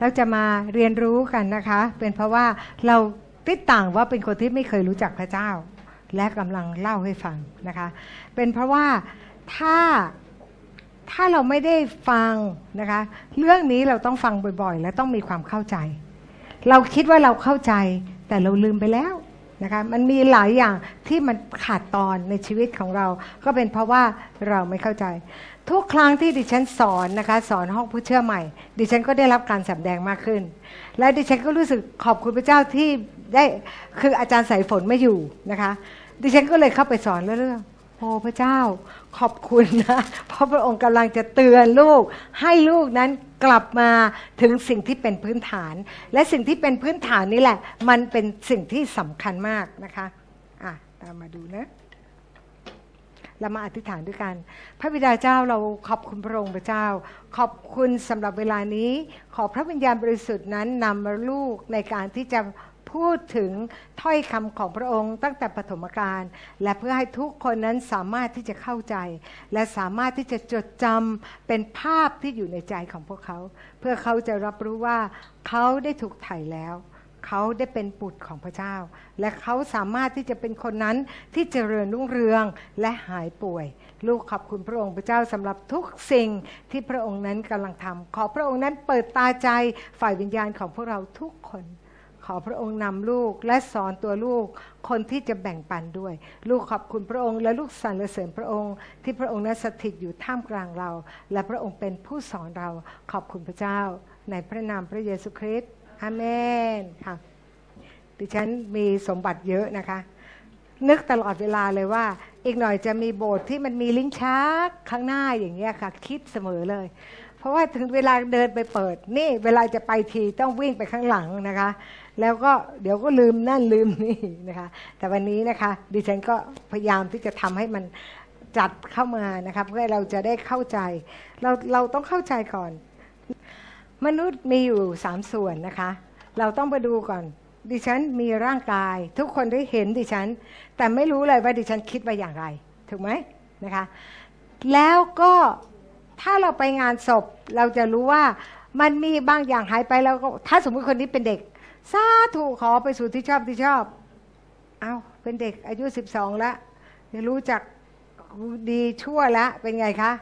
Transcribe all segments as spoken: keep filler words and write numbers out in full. เราจะมาเรียนรู้กันนะคะเป็นเพราะว่าเราติดต่างว่าเป็นคนที่ไม่เคยรู้จักพระเจ้าและกำลังเล่าให้ฟังนะคะเป็นเพราะว่าถ้าถ้าเราไม่ได้ฟังนะคะเรื่องนี้เราต้องฟังบ่อยๆและต้องมีความเข้าใจเราคิดว่าเราเข้าใจแต่เราลืมไปแล้วนะคะมันมีหลายอย่างที่มันขาดตอนในชีวิตของเราก็เป็นเพราะว่าเราไม่เข้าใจทุกครั้งที่ดิฉันสอนนะคะสอนห้องผู้เชื่อใหม่ดิฉันก็ได้รับการสำแดงมากขึ้นและดิฉันก็รู้สึกขอบคุณพระเจ้าที่ได้คืออาจารย์สายฝนไม่อยู่นะคะดิฉันก็เลยเข้าไปสอนเรื่องโอ้พระเจ้าขอบคุณนะเพราะพระองค์กำลังจะเตือนลูกให้ลูกนั้นกลับมาถึงสิ่งที่เป็นพื้นฐานและสิ่งที่เป็นพื้นฐานนี่แหละมันเป็นสิ่งที่สำคัญมากนะคะอ่ะตามมาดูนะเรามาอธิษฐานด้วยกันพระบิดาเจ้าเราขอบคุณพระองค์พระเจ้าขอบคุณสำหรับเวลานี้ขอพระวิญญาณบริสุทธิ์นั้นนำลูกในการที่จะพูดถึงถ้อยคำของพระองค์ตั้งแต่ปฐมกาลและเพื่อให้ทุกคนนั้นสามารถที่จะเข้าใจและสามารถที่จะจดจำเป็นภาพที่อยู่ในใจของพวกเขาเพื่อเขาจะรับรู้ว่าเขาได้ถูกไถ่แล้วเขาได้เป็นบุตรของพระเจ้าและเขาสามารถที่จะเป็นคนนั้นที่เจริญรุ่งเรืองและหายป่วยลูกขอบคุณพระองค์พระเจ้าสำหรับทุกสิ่งที่พระองค์นั้นกำลังทำขอพระองค์นั้นเปิดตาใจฝ่ายวิญญาณของพวกเราทุกคนขอพระองค์นำลูกและสอนตัวลูกคนที่จะแบ่งปันด้วยลูกขอบคุณพระองค์และลูกสรรเสริญพระองค์ที่พระองค์นั้นสถิตอยู่ท่ามกลางเราและพระองค์เป็นผู้สอนเราขอบคุณพระเจ้าในพระนามพระเยซูคริสต์อาเมนค่ะดิฉันมีสมบัติเยอะนะคะนึกตลอดเวลาเลยว่าอีกหน่อยจะมีโบสถ์ที่มันมีลิ้นชักข้างหน้าอย่างเงี้ยค่ะคิดเสมอเลยเพราะว่าถึงเวลาเดินไปเปิดนี่เวลาจะไปทีต้องวิ่งไปข้างหลังนะคะแล้วก็เดี๋ยวก็ลืมนั่นลืมนี่นะคะแต่วันนี้นะคะดิฉันก็พยายามที่จะทำให้มันจัดเข้ามานะคะเพื่อเราจะได้เข้าใจเราเราต้องเข้าใจก่อนมนุษย์มีอยู่สามส่วนนะคะเราต้องไปดูก่อนดิฉันมีร่างกายทุกคนได้เห็นดิฉันแต่ไม่รู้เลยว่าดิฉันคิดว่าอย่างไรถูกไหมนะคะแล้วก็ถ้าเราไปงานศพเราจะรู้ว่ามันมีบางอย่างหายไปแล้วก็ถ้าสมมติคนนี้เป็นเด็กสาธุขอไปสู่ที่ชอบที่ชอบเอาเป็นเด็กอายุสิบสองแล้วรู้จักดีชั่วแล้วเป็นไงคะ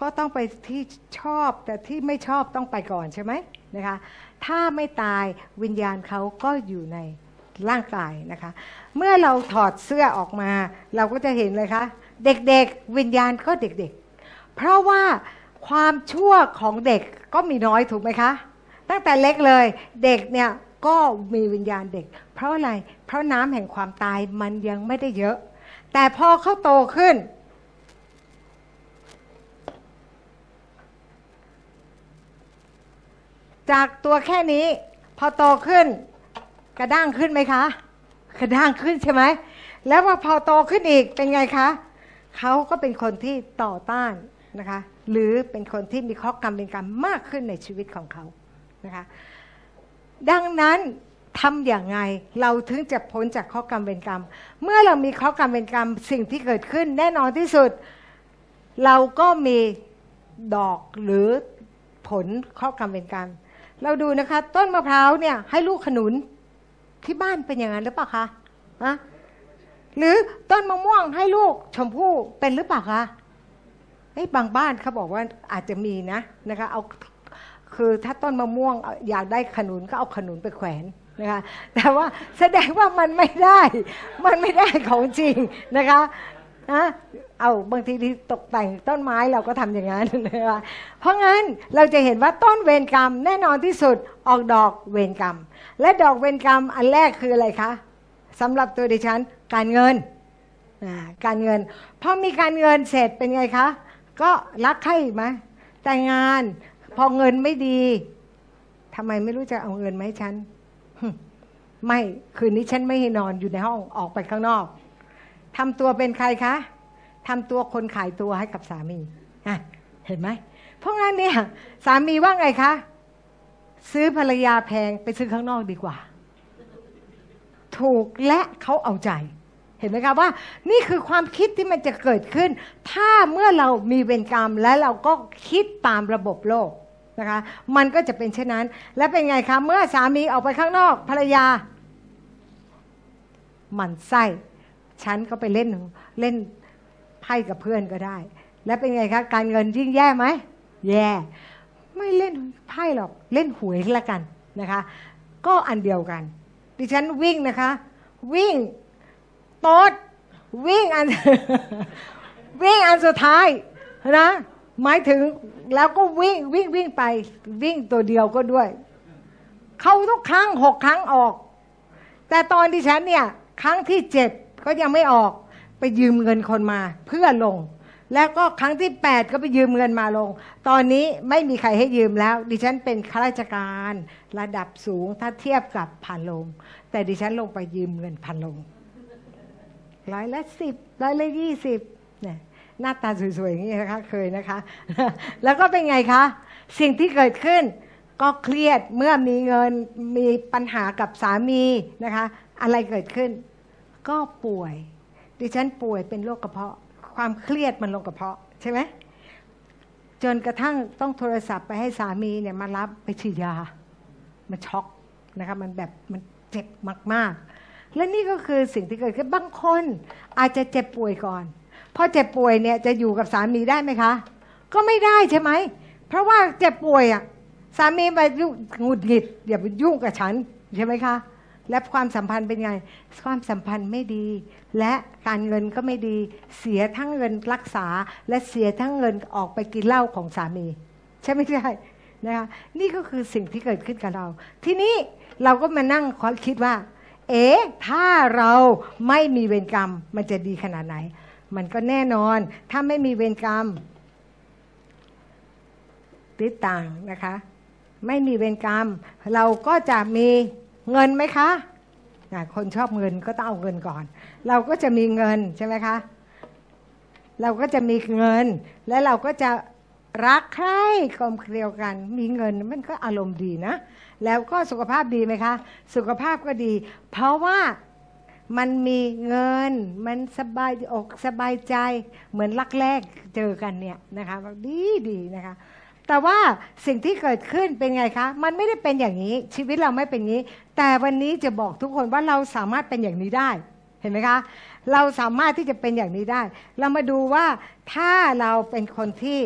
ก็ต้องไปที่ชอบแต่ที่ไม่ชอบต้องไปก่อนใช่ไหมนะคะถ้าไม่ตายวิญญาณเขาก็อยู่ในร่างกายนะคะเมื่อเราถอดเสื้อออกมาเราก็จะเห็นเลยคะเด็กๆวิญญาณก็เด็กๆเพราะว่าความชั่วของเด็กก็มีน้อยถูกไหมคะตั้งแต่เล็กเลยเด็กเนี่ยก็มีวิญญาณเด็กเพราะอะไรเพราะน้ำแห่งความตายมันยังไม่ได้เยอะแต่พอเขาโตขึ้นจากตัวแค่นี้พอโตขึ้นกระด้างขึ้นไหมคะกระด้างขึ้นใช่ไหมแล้วพอโตขึ้นอีกเป็นไงคะเขาก็เป็นคนที่ต่อต้านนะคะหรือเป็นคนที่มีข้อกรรมเป็นกรรมมากขึ้นในชีวิตของเขานะคะดังนั้นทำอย่างไรเราถึงจะพ้นจากข้อกรรมเวรกรรมเมื่อเรามีข้อกรรมเวรกรรมสิ่งที่เกิดขึ้นแน่นอนที่สุดเราก็มีดอกหรือผลข้อกรรมเวรกรรมเราดูนะคะต้นมะพร้าวเนี่ยให้ลูกขนุนที่บ้านเป็นอย่างนั้นหรือเปล่าคะนะหรือต้นมะม่วงให้ลูกชมพู่เป็นหรือเปล่าคะไอ้บางบ้านเขาบอกว่าอาจจะมีนะนะคะเอาคือถ้าต้นมะม่วงอยากได้ขนุนก็เอาขนุนไปแขวนนะคะแต่ว่าแสดงว่ามันไม่ได้มันไม่ได้ของจริงนะคะนะเอาบางทีที่ตกแต่งต้นไม้เราก็ทำอย่างนั้นนะคะเพราะงั้นเราจะเห็นว่าต้นเวรกรรมแน่นอนที่สุดออกดอกเวรกรรมและดอกเวรกรรมอันแรกคืออะไรคะสำหรับตัวดิฉันการเงินการเงินพอมีการเงินเสร็จเป็นไงคะก็รักใครไหมแต่งานพอเงินไม่ดีทำไมไม่รู้จะเอาเงินไหมฉันไม่คืนนี้ฉันไม่ให้นอนอยู่ในห้องออกไปข้างนอกทำตัวเป็นใครคะทำตัวคนขายตัวให้กับสามีเห็นไหมเพราะงั้นเนี่ยสามีว่าไงคะซื้อภรรยาแพงไปซื้อข้างนอกดีกว่าถูกและเขาเอาใจเห็นไหมคะว่านี่คือความคิดที่มันจะเกิดขึ้นถ้าเมื่อเรามีเวรกรรมและเราก็คิดตามระบบโลก นะคะมันก็จะเป็นเช่นนั้นและเป็นไงคะเมื่อสามีออกไปข้างนอกภรรยาหมั่นไส้ฉันก็ไปเล่นเล่นไพ่กับเพื่อนก็ได้และเป็นไงคะการเงินยิ่งแย่ไหมแย่ไม่เล่นไพ่หรอกเล่นหวยละกันนะคะก็อันเดียวกันดิฉันวิ่งนะคะวิ่งโต๊ดวิ่งอัน วิ่งอันสุดท้ายนะหมายถึงแล้วก็วิ่งวิ่งวิ่งไปวิ่งตัวเดียวก็ด้วยเขาทุกครั้งหกครั้งออกแต่ตอนดิฉันเนี่ยครั้งที่เจ็ดก็ยังไม่ออกไปยืมเงินคนมาเพื่อลงแล้วก็ครั้งที่แปดก็ไปยืมเงินมาลงตอนนี้ไม่มีใครให้ยืมแล้วดิฉันเป็นข้าราชการระดับสูงถ้าเทียบกับพันลงแต่ดิฉันลงไปยืมเงินพันลงร้อยละสิบร้อยละยี่สิบเนี่ยหน้าตาสวยๆอย่างนี้นะคะเคยนะคะแล้วก็เป็นไงคะสิ่งที่เกิดขึ้นก็เครียดเมื่อมีเงินมีปัญหากับสามีนะคะอะไรเกิดขึ้นก็ป่วยดิฉันป่วยเป็นโรคกระเพาะความเครียดมันลงกระเพาะใช่ไหมจนกระทั่งต้องโทรศัพท์ไปให้สามีเนี่ยมารับไปฉีดยามันช็อกนะคะมันแบบมันเจ็บมากๆและนี่ก็คือสิ่งที่เกิดขึ้นบางคนอาจจะเจ็บป่วยก่อนพอเจ็บป่วยเนี่ยจะอยู่กับสามีได้ไหมคะก็ไม่ได้ใช่ไหมเพราะว่าเจ็บป่วยอ่ะสามีมายุ่งหงุดหงิดอย่าไปยุ่งกับฉันใช่ไหมคะและความสัมพันธ์เป็นไงความสัมพันธ์ไม่ดีและการเงินก็ไม่ดีเสียทั้งเงินรักษาและเสียทั้งเงินออกไปกินเหล้าของสามีใช่ไม่ใช่นะคะนี่ก็คือสิ่งที่เกิดขึ้นกับเราทีนี้เราก็มานั่งคิดว่าเอ๊ะถ้าเราไม่มีเวรกรรมมันจะดีขนาดไหนมันก็แน่นอนถ้าไม่มีเวรกรรมติดต่างนะคะไม่มีเวรกรรมเราก็จะมีเงินไหมคะคนชอบเงินก็ต้องเอาเงินก่อนเราก็จะมีเงินใช่ไหมคะเราก็จะมีเงินและเราก็จะรักใคร่กลมเกลียวกันมีเงินมันก็อารมณ์ดีนะแล้วก็สุขภาพดีไหมคะสุขภาพก็ดีเพราะว่ามันมีเงินมันสบายอกสบายใจเหมือนรักแรกเจอกันเนี่ยนะคะดีดีนะคะแต่ว่าสิ่งที่เกิดขึ้นเป็นไงคะมันไม่ได้เป็นอย่างนี้ชีวิตเราไม่เป็นอย่างนี้แต่วันนี้จะบอกทุกคนว่าเราสามารถเป็นอย่างนี้ได้เห็นไหมคะเราสามารถที่จะเป็นอย่างนี้ได้เรามาดูว่าถ้าเราเป็นคนที่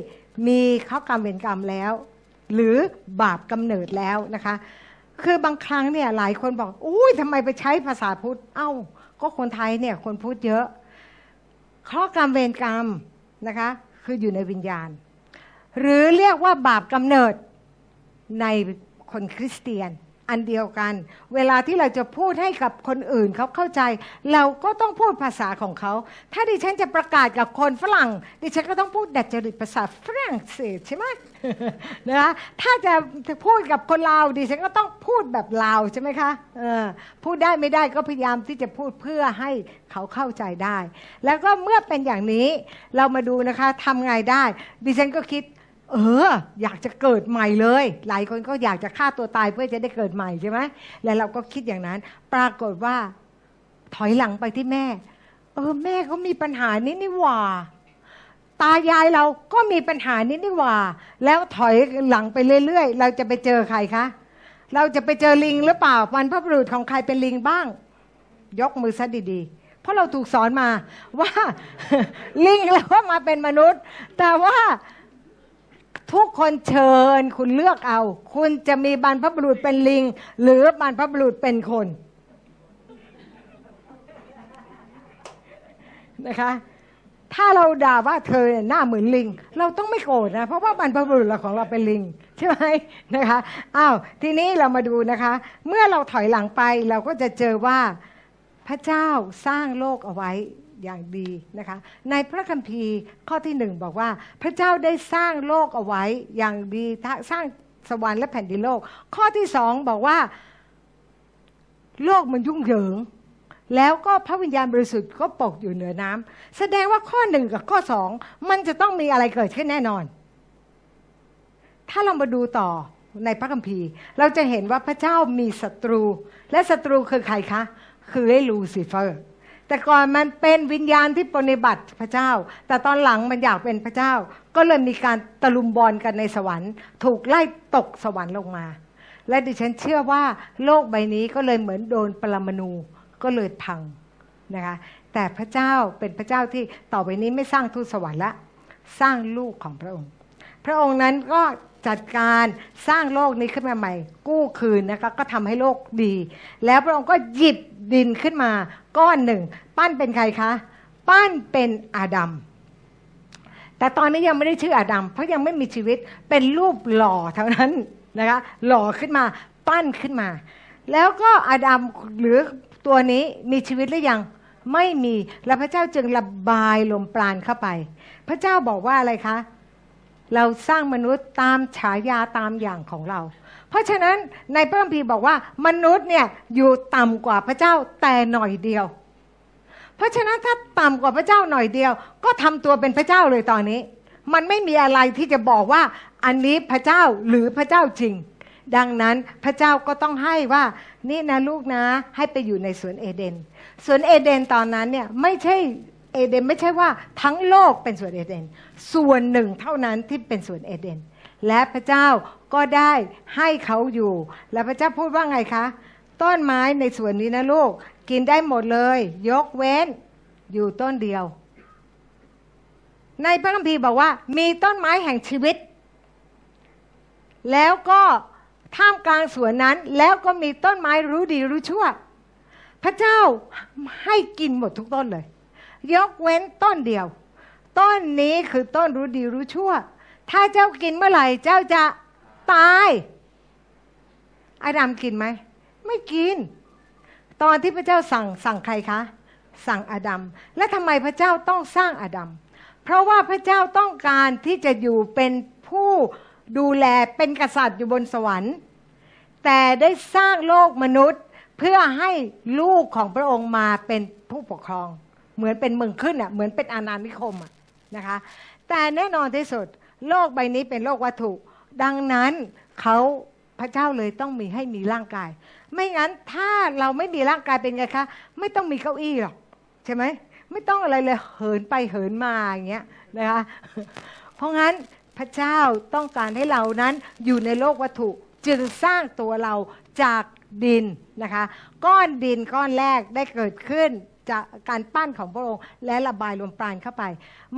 มีข้อกรรมเวรกรรมแล้วหรือบาปกำเนิดแล้วนะคะคือบางครั้งเนี่ยหลายคนบอกอุ้ยทำไมไปใช้ภาษาพุทธเอ้าก็คนไทยเนี่ยคนพูดเยอะข้อกรรมเวรกรรมนะคะคืออยู่ในวิญญาณหรือเรียกว่าบาปกำเนิดในคนคริสเตียนอันเดียวกันเวลาที่เราจะพูดให้กับคนอื่นเขาเข้าใจเราก็ต้องพูดภาษาของเขาถ้าดิฉันจะประกาศกับคนฝรั่งดิฉันก็ต้องพูดดัดจริตภาษาฝรั่งเศสใช่ไหมนะคะถ้าจะพูดกับคนลาวดิฉันก็ต้องพูดแบบลาวใช่ไหมคะพูดได้ไม่ได้ก็พยายามที่จะพูดเพื่อให้เขาเข้าใจได้แล้วก็เมื่อเป็นอย่างนี้เรามาดูนะคะทำไงได้ดิฉันก็คิดเอออยากจะเกิดใหม่เลยหลายคนก็อยากจะฆ่าตัวตายเพื่อจะได้เกิดใหม่ใช่ไหมแล้วเราก็คิดอย่างนั้นปรากฏว่าถอยหลังไปที่แม่เออแม่เขามีปัญหานี้นี่หว่าตายายเราก็มีปัญหานี้นี่หว่าแล้วถอยหลังไปเรื่อยๆเราจะไปเจอใครคะเราจะไปเจอลิงหรือเปล่าบรรพบุรุษของใครเป็นลิงบ้างยกมือซะดีๆเพราะเราถูกสอนมาว่าลิงแล้วก็มาเป็นมนุษย์แต่ว่าทุกคนเชิญคุณเลือกเอาคุณจะมีบรรพบุรุษเป็นลิงหรือบรรพบุรุษเป็นคนนะคะถ้าเราด่าว่าเธอหน้าเหมือนลิงเราต้องไม่โกรธนะเพราะว่าบรรพบุรุษของเราเป็นลิงใช่ไหมนะคะอ้าวทีนี้เรามาดูนะคะเมื่อเราถอยหลังไปเราก็จะเจอว่าพระเจ้าสร้างโลกเอาไว้อย่างดีนะคะในพระคัมภีร์ข้อที่หนึ่งบอกว่าพระเจ้าได้สร้างโลกเอาไว้อย่างดีสร้างสวรรค์และแผ่นดินโลกข้อที่สองบอกว่าโลกมันยุ่งเหยิงแล้วก็พระวิญญาณบริสุทธิ์ก็ปกอยู่เหนือน้ำแสดงว่าข้อหนึ่งกับข้อสองมันจะต้องมีอะไรเกิดขึ้นแน่นอนถ้าเรามาดูต่อในพระคัมภีร์เราจะเห็นว่าพระเจ้ามีศัตรูและศัตรูคือใครคะคือไอ้ลูซิเฟอร์ แต่ก่อนมันเป็นวิญญาณที่ปฏิบัติพระเจ้าแต่ตอนหลังมันอยากเป็นพระเจ้าก็เลยมีการตะลุมบอลกันในสวรรค์ถูกไล่ตกสวรรค์ลงมาและดิฉันเชื่อว่าโลกใบนี้ก็เลยเหมือนโดนปรมาณูก็เลยพังนะคะแต่พระเจ้าเป็นพระเจ้าที่ต่อไปนี้ไม่สร้างทูตสวรรค์ละสร้างลูกของพระองค์พระองค์นั้นก็จัดการสร้างโลกนี้ขึ้นมาใหม่กู้คืนนะคะก็ทำให้โลกดีแล้วพระองค์ก็หยิบดินขึ้นมาก้อนหนึ่งปั้นเป็นใครคะปั้นเป็นอาดัมแต่ตอนนี้ยังไม่ได้ชื่ออาดัมเพราะยังไม่มีชีวิตเป็นรูปหล่อเท่านั้นนะคะหล่อขึ้นมาปั้นขึ้นมาแล้วก็อาดัมหรือตัวนี้มีชีวิตหรือยังไม่มีแล้วพระเจ้าจึงระบายลมปราณเข้าไปพระเจ้าบอกว่าอะไรคะเราสร้างมนุษย์ตามฉายาตามอย่างของเราเพราะฉะนั้นในพระคัมภีร์บอกว่ามนุษย์เนี่ยอยู่ต่ำกว่าพระเจ้าแต่หน่อยเดียวเพราะฉะนั้นถ้าต่ำกว่าพระเจ้าหน่อยเดียวก็ทำตัวเป็นพระเจ้าเลยตอนนี้มันไม่มีอะไรที่จะบอกว่าอันนี้พระเจ้าหรือพระเจ้าจริงดังนั้นพระเจ้าก็ต้องให้ว่านี่นะลูกนะให้ไปอยู่ในสวนเอเดนสวนเอเดนตอนนั้นเนี่ยไม่ใช่เอเดนไม่ใช่ว่าทั้งโลกเป็นสวนเอเดนส่วนหนึ่งเท่านั้นที่เป็นสวนเอเดนและพระเจ้าก็ได้ให้เขาอยู่และพระเจ้าพูดว่าไงคะต้นไม้ในสวนนี้นะลูกกินได้หมดเลยยกเว้นอยู่ต้นเดียวในพระคัมภีร์บอกว่ามีต้นไม้แห่งชีวิตแล้วก็ท่ามกลางสวนนั้นแล้วก็มีต้นไม้รู้ดีรู้ชั่วพระเจ้าให้กินหมดทุกต้นเลยยกเว้นต้นเดียวต้นนี้คือต้นรู้ดีรู้ชั่วถ้าเจ้ากินเมื่อไหร่เจ้าจะตายอาดัมกินไหมไม่กินตอนที่พระเจ้าสั่งสั่งใครคะสั่งอาดัมและทำไมพระเจ้าต้องสร้างอาดัมเพราะว่าพระเจ้าต้องการที่จะอยู่เป็นผู้ดูแลเป็นกษัตริย์อยู่บนสวรรค์แต่ได้สร้างโลกมนุษย์เพื่อให้ลูกของพระองค์มาเป็นผู้ปกครองเหมือนเป็นเมืองขึ้นอ่ะเหมือนเป็นอาณานิคมอ่ะนะคะแต่แน่นอนที่สุดโลกใบนี้เป็นโลกวัตถุดังนั้นเขาพระเจ้าเลยต้องมีให้มีร่างกายไม่งั้นถ้าเราไม่มีร่างกายเป็นไงคะไม่ต้องมีเก้าอี้หรอกใช่ไหมไม่ต้องอะไรเลยเหินไปเหินมาอย่างเงี้ยนะคะเพราะงั้นพระเจ้าต้องการให้เรานั้นอยู่ในโลกวัตถุจึงสร้างตัวเราจากดินนะคะก้อนดินก้อนแรกได้เกิดขึ้นจากการปั้นของพระองค์และระบายลมปราณเข้าไป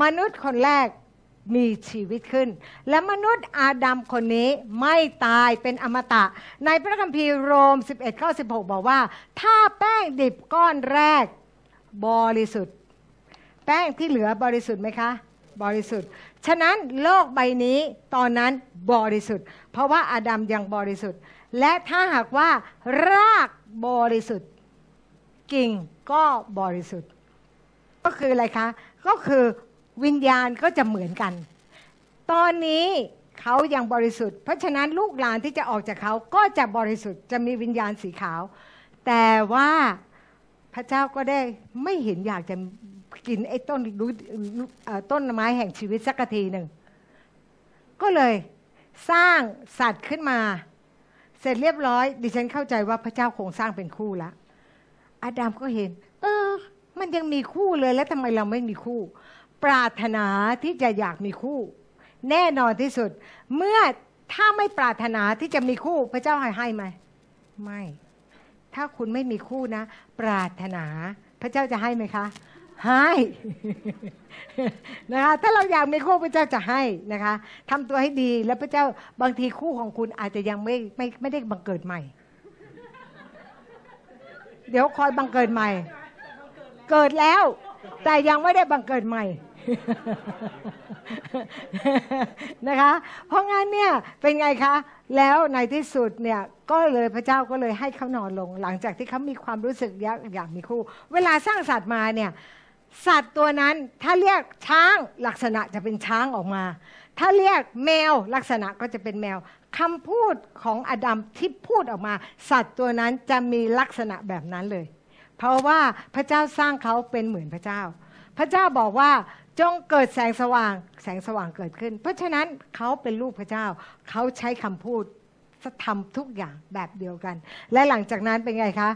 มนุษย์คนแรกมีชีวิตขึ้นและมนุษย์อาดัมคนนี้ไม่ตายเป็นอมตะในพระคัมภีร์โรม สิบเอ็ด ข้อ สิบหกบอกว่าถ้าแป้งดิบก้อนแรกบริสุทธิ์แป้งที่เหลือบริสุทธิ์ไหมคะบริสุทธิ์ฉะนั้นโลกใบนี้ตอนนั้นบริสุทธิ์เพราะว่าอาดัมยังบริสุทธิ์และถ้าหากว่ารากบริสุทธิ์กิ่งก็บริสุทธิ์ก็คืออะไรคะก็คือวิญญาณก็จะเหมือนกันตอนนี้เขายังบริสุทธิ์เพราะฉะนั้นลูกหลานที่จะออกจากเขาก็จะบริสุทธิ์จะมีวิญญาณสีขาวแต่ว่าพระเจ้าก็ได้ไม่เห็นอยากจะกินไอ้ต้นรู้ต้นไม้แห่งชีวิตสักทีหนึ่งก็เลยสร้างสัตว์ขึ้นมาเสร็จเรียบร้อยดิฉันเข้าใจว่าพระเจ้าคงสร้างเป็นคู่ละอาดัมก็เห็นเออมันยังมีคู่เลยแล้วทำไมเราไม่มีคู่ปรารถนาที่จะอยากมีคู่แน่นอนที่สุดเมื่อถ้าไม่ปรารถนาที่จะมีคู่พระเจ้าให้ให้ไหมไม่ถ้าคุณไม่มีคู่นะปรารถนาพระเจ้าจะให้ไหมคะให้นะคะถ้าเราอยากมีคู่พระเจ้าจะให้นะคะทำตัวให้ดีแล้วพระเจ้าบางทีคู่ของคุณอาจจะยังไม่ไม่ไม่ได้บังเกิดใหม่เดี๋ยวคอยบังเกิดใหม่เกิดแล้วแต่ยังไม่ได้บังเกิดใหม่นะคะเพราะงั้นเนี่ยเป็นไงคะแล้วในที่สุดเนี่ยก็เลยพระเจ้าก็เลยให้เขานอนลงหลังจากที่เขามีความรู้สึกอยากอยากมีคู่เวลาสร้างสัตว์มาเนี่ยสัตว์ตัวนั้นถ้าเรียกช้างลักษณะจะเป็นช้างออกมาถ้าเรียกแมวลักษณะก็จะเป็นแมวคำพูดของอาดัมที่พูดออกมาสัตว์ตัวนั้นจะมีลักษณะแบบนั้นเลยเพราะว่าพระเจ้าสร้างเขาเป็นเหมือนพระเจ้าพระเจ้าบอกว่าจงเกิดแสงสว่างแสงสว่างเกิดขึ้นเพราะฉะนั้นเขาเป็นลูกพระเจ้าเขาใช้คำพูดทำทุกอย่างแบบเดียวกันและหลังจากนั้นเป็นไงคะ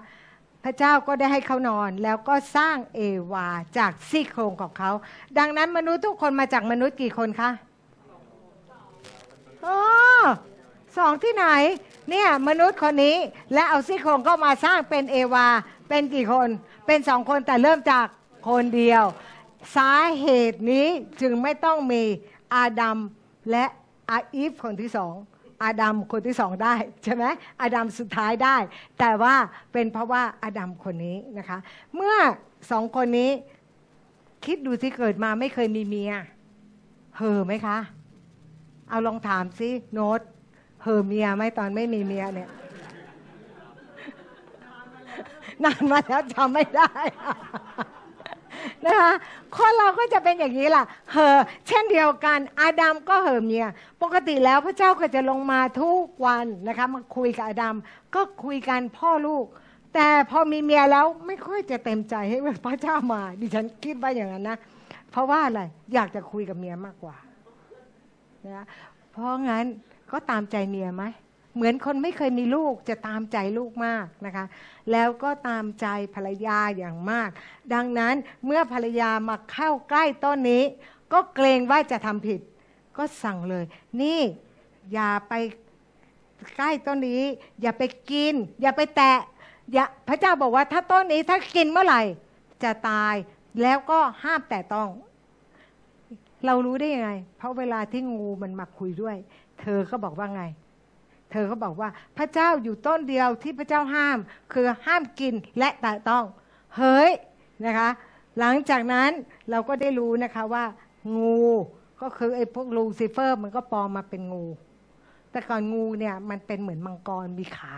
พระเจ้าก็ได้ให้เขานอนแล้วก็สร้างเอวาจากซี่โครงของเขาดังนั้นมนุษย์ทุกคนมาจากมนุษย์กี่คนคะอ๋อสองที่ไหนเนี่ยมนุษย์คนนี้และเอาซี่โครงก็มาสร้างเป็นเอวาเป็นกี่คนเป็นสองคนแต่เริ่มจากคนเดียวสาเหตุนี้จึงไม่ต้องมีอาดัมและอาอีฟคนที่สองอาดัมคนที่สองได้ใช่ไหมอาดัมสุดท้ายได้แต่ว่าเป็นเพราะว่าอาดัมคนนี้นะคะเมื่อสองคนนี้คิดดูสิเกิดมาไม่เคยมีเมียเห่อไหมคะเอาลองถามสิโน้ตเห่อเมียไหมตอนไม่มีเมียเนี่ยนานมาแล้วจำไม่ได้นะคะคนเราก็จะเป็นอย่างนี้ล่ะเหอเช่นเดียวกันอาดัมก็เหอเมียปกติแล้วพระเจ้าก็จะลงมาทุกวันนะคะมาคุยกับอาดัมก็คุยกันพ่อลูกแต่พอมีเมียแล้วไม่ค่อยจะเต็มใจให้พระเจ้ามาดิฉันคิดว่าอย่างนั้นนะเพราะว่าอะไรอยากจะคุยกับเมียมากกว่านะเพราะงั้นก็ตามใจเมียไหมเหมือนคนไม่เคยมีลูกจะตามใจลูกมากนะคะแล้วก็ตามใจภรรยาอย่างมากดังนั้นเมื่อภรรยามาเข้าใกล้ต้นนี้ก็เกรงว่าจะทำผิดก็สั่งเลยนี่อย่าไปใกล้ต้นนี้อย่าไปกินอย่าไปแตะอย่าพระเจ้าบอกว่าถ้าต้นนี้ถ้ากินเมื่อไหร่จะตายแล้วก็ห้ามแตะต้องเรารู้ได้ยังไงเพราะเวลาที่งูมันมาคุยด้วยเธอก็บอกว่าไงเธอก็บอกว่าพระเจ้าอยู่ต้นเดียวที่พระเจ้าห้ามคือห้ามกินและแตะต้องเฮ้ยนะคะหลังจากนั้นเราก็ได้รู้นะคะว่างูก็คือไอ้พวกลูซิเฟอร์มันก็ปลอมมาเป็นงูแต่ก่อนงูเนี่ยมันเป็นเหมือนมังกรมีขา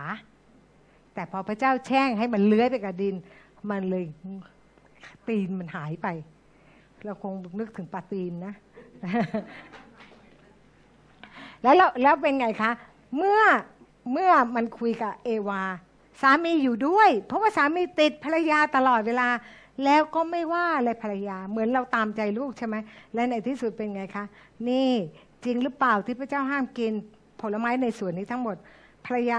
แต่พอพระเจ้าแช่งให้มันเลื้อยไปกับดินมันเลยตีนมันหายไปเราคงนึกถึงปลาตีนนะ แล้วแล้วเป็นไงคะเมื่อเมื่อมันคุยกับเอวาสามีอยู่ด้วยเพราะว่าสามีติดภรรยาตลอดเวลาแล้วก็ไม่ว่าอะไรภรรยาเหมือนเราตามใจลูกใช่ไหมและในที่สุดเป็นไงคะนี่จริงหรือเปล่าที่พระเจ้าห้ามกินผลไม้ในสวนนี้ทั้งหมดภรรยา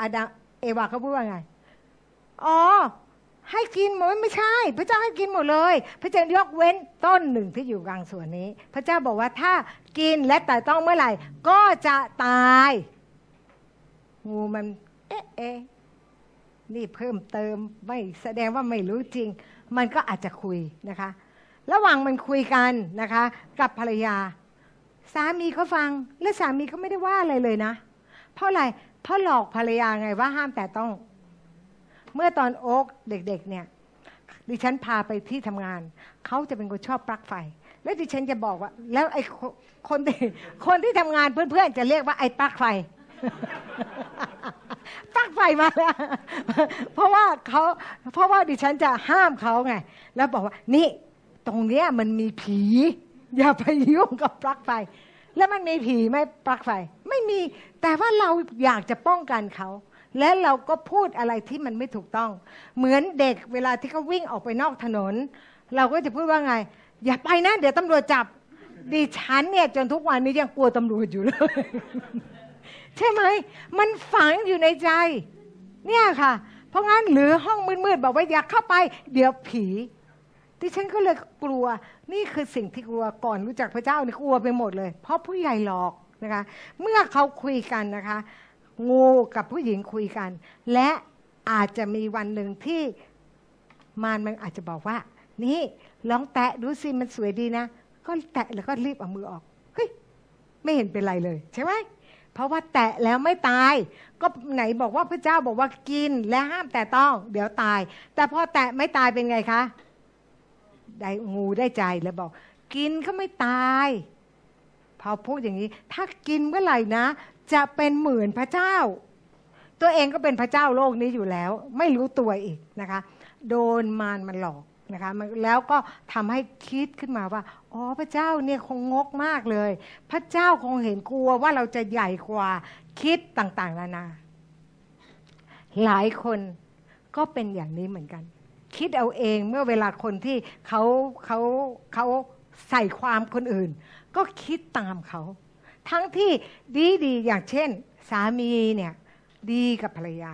อาดัมเอวาเขาพูดว่าไงอ๋อให้กินหมดไม่ใช่พระเจ้าให้กินหมดเลยพระเจ้ายกเว้นต้นหนึ่งที่อยู่กลางสวนนี้พระเจ้าบอกว่าถ้ากินและแต่ต้องเมื่อไหร่ก็จะตายงูมันเอ๊ะเอ๊ะนี่เพิ่มเติมไม่แสดงว่าไม่รู้จริงมันก็อาจจะคุยนะคะระหว่างมันคุยกันนะคะกับภรรยาสามีเขาฟังและสามีเขาไม่ได้ว่าอะไรเลยนะเพราะอะไรเพราะหลอกภรรยาไงว่าห้ามแต่ต้องเมื่อตอนโอ๊กเด็กๆเนี่ยดิฉันพาไปที่ทำงานเขาจะเป็นคนชอบปลั๊กไฟแล้วดิฉันจะบอกว่าแล้วไอ้คนที่คนที่ทำงานเพื่อนๆจะเรียกว่าไอ้ปลั๊กไฟตั้งไฟมาแล้วเพราะว่าเขาเพราะว่าดิฉันจะห้ามเขาไงแล้วบอกว่านี่ตรงเนี้ยมันมีผีอย่าไปยุ่งกับปลั๊กไฟแล้วมันมีผีไหมปลั๊กไฟไม่มีแต่ว่าเราอยากจะป้องกันเขาและเราก็พูดอะไรที่มันไม่ถูกต้องเหมือนเด็กเวลาที่เขาวิ่งออกไปนอกถนนเราก็จะพูดว่าไงอย่าไปนะเดี๋ยวตำรวจจับดิฉันเนี่ยจนทุกวันนี้ยังกลัวตำรวจอยู่เลยใช่ไหมมันฝังอยู่ในใจเนี่ยค่ะเพราะงั้นหรือห้องมืดๆบอกว่าอยากเข้าไปเดี๋ยวผีที่ฉันก็เลยกลัวนี่คือสิ่งที่กลัวก่อนรู้จักพระเจ้านี่กลัวไปหมดเลยเพราะผู้ใหญ่หลอกนะคะเมื่อเขาคุยกันนะคะงูกับผู้หญิงคุยกันและอาจจะมีวันหนึ่งที่มารมันอาจจะบอกว่านี่ลองแตะดูสิมันสวยดีนะก็แตะแล้วก็รีบเอามือออกเฮ้ยไม่เห็นเป็นไรเลยใช่ไหมเพราะว่าแตะแล้วไม่ตายก็ไหนบอกว่าพระเจ้าบอกว่ากินและห้ามแตะต้องเดี๋ยวตายแต่พอแตะไม่ตายเป็นไงคะได้งูได้ใจแล้วบอกกินก็ไม่ตายพอพูดอย่างนี้ถ้ากินเมื่อไหร่นะจะเป็นเหมือนพระเจ้าตัวเองก็เป็นพระเจ้าโลกนี้อยู่แล้วไม่รู้ตัวอีกนะคะโดนมารมันหลอกนะคะแล้วก็ทำให้คิดขึ้นมาว่าอ๋อพระเจ้าเนี่ยคงงกมากเลยพระเจ้าคงเห็นกลัวว่าเราจะใหญ่กว่าคิดต่างๆนานาหลายคนก็เป็นอย่างนี้เหมือนกันคิดเอาเองเมื่อเวลาคนที่เขาเขาเขาใส่ความคนอื่นก็คิดตามเขาทั้งที่ดีๆอย่างเช่นสามีเนี่ยดีกับภรรยา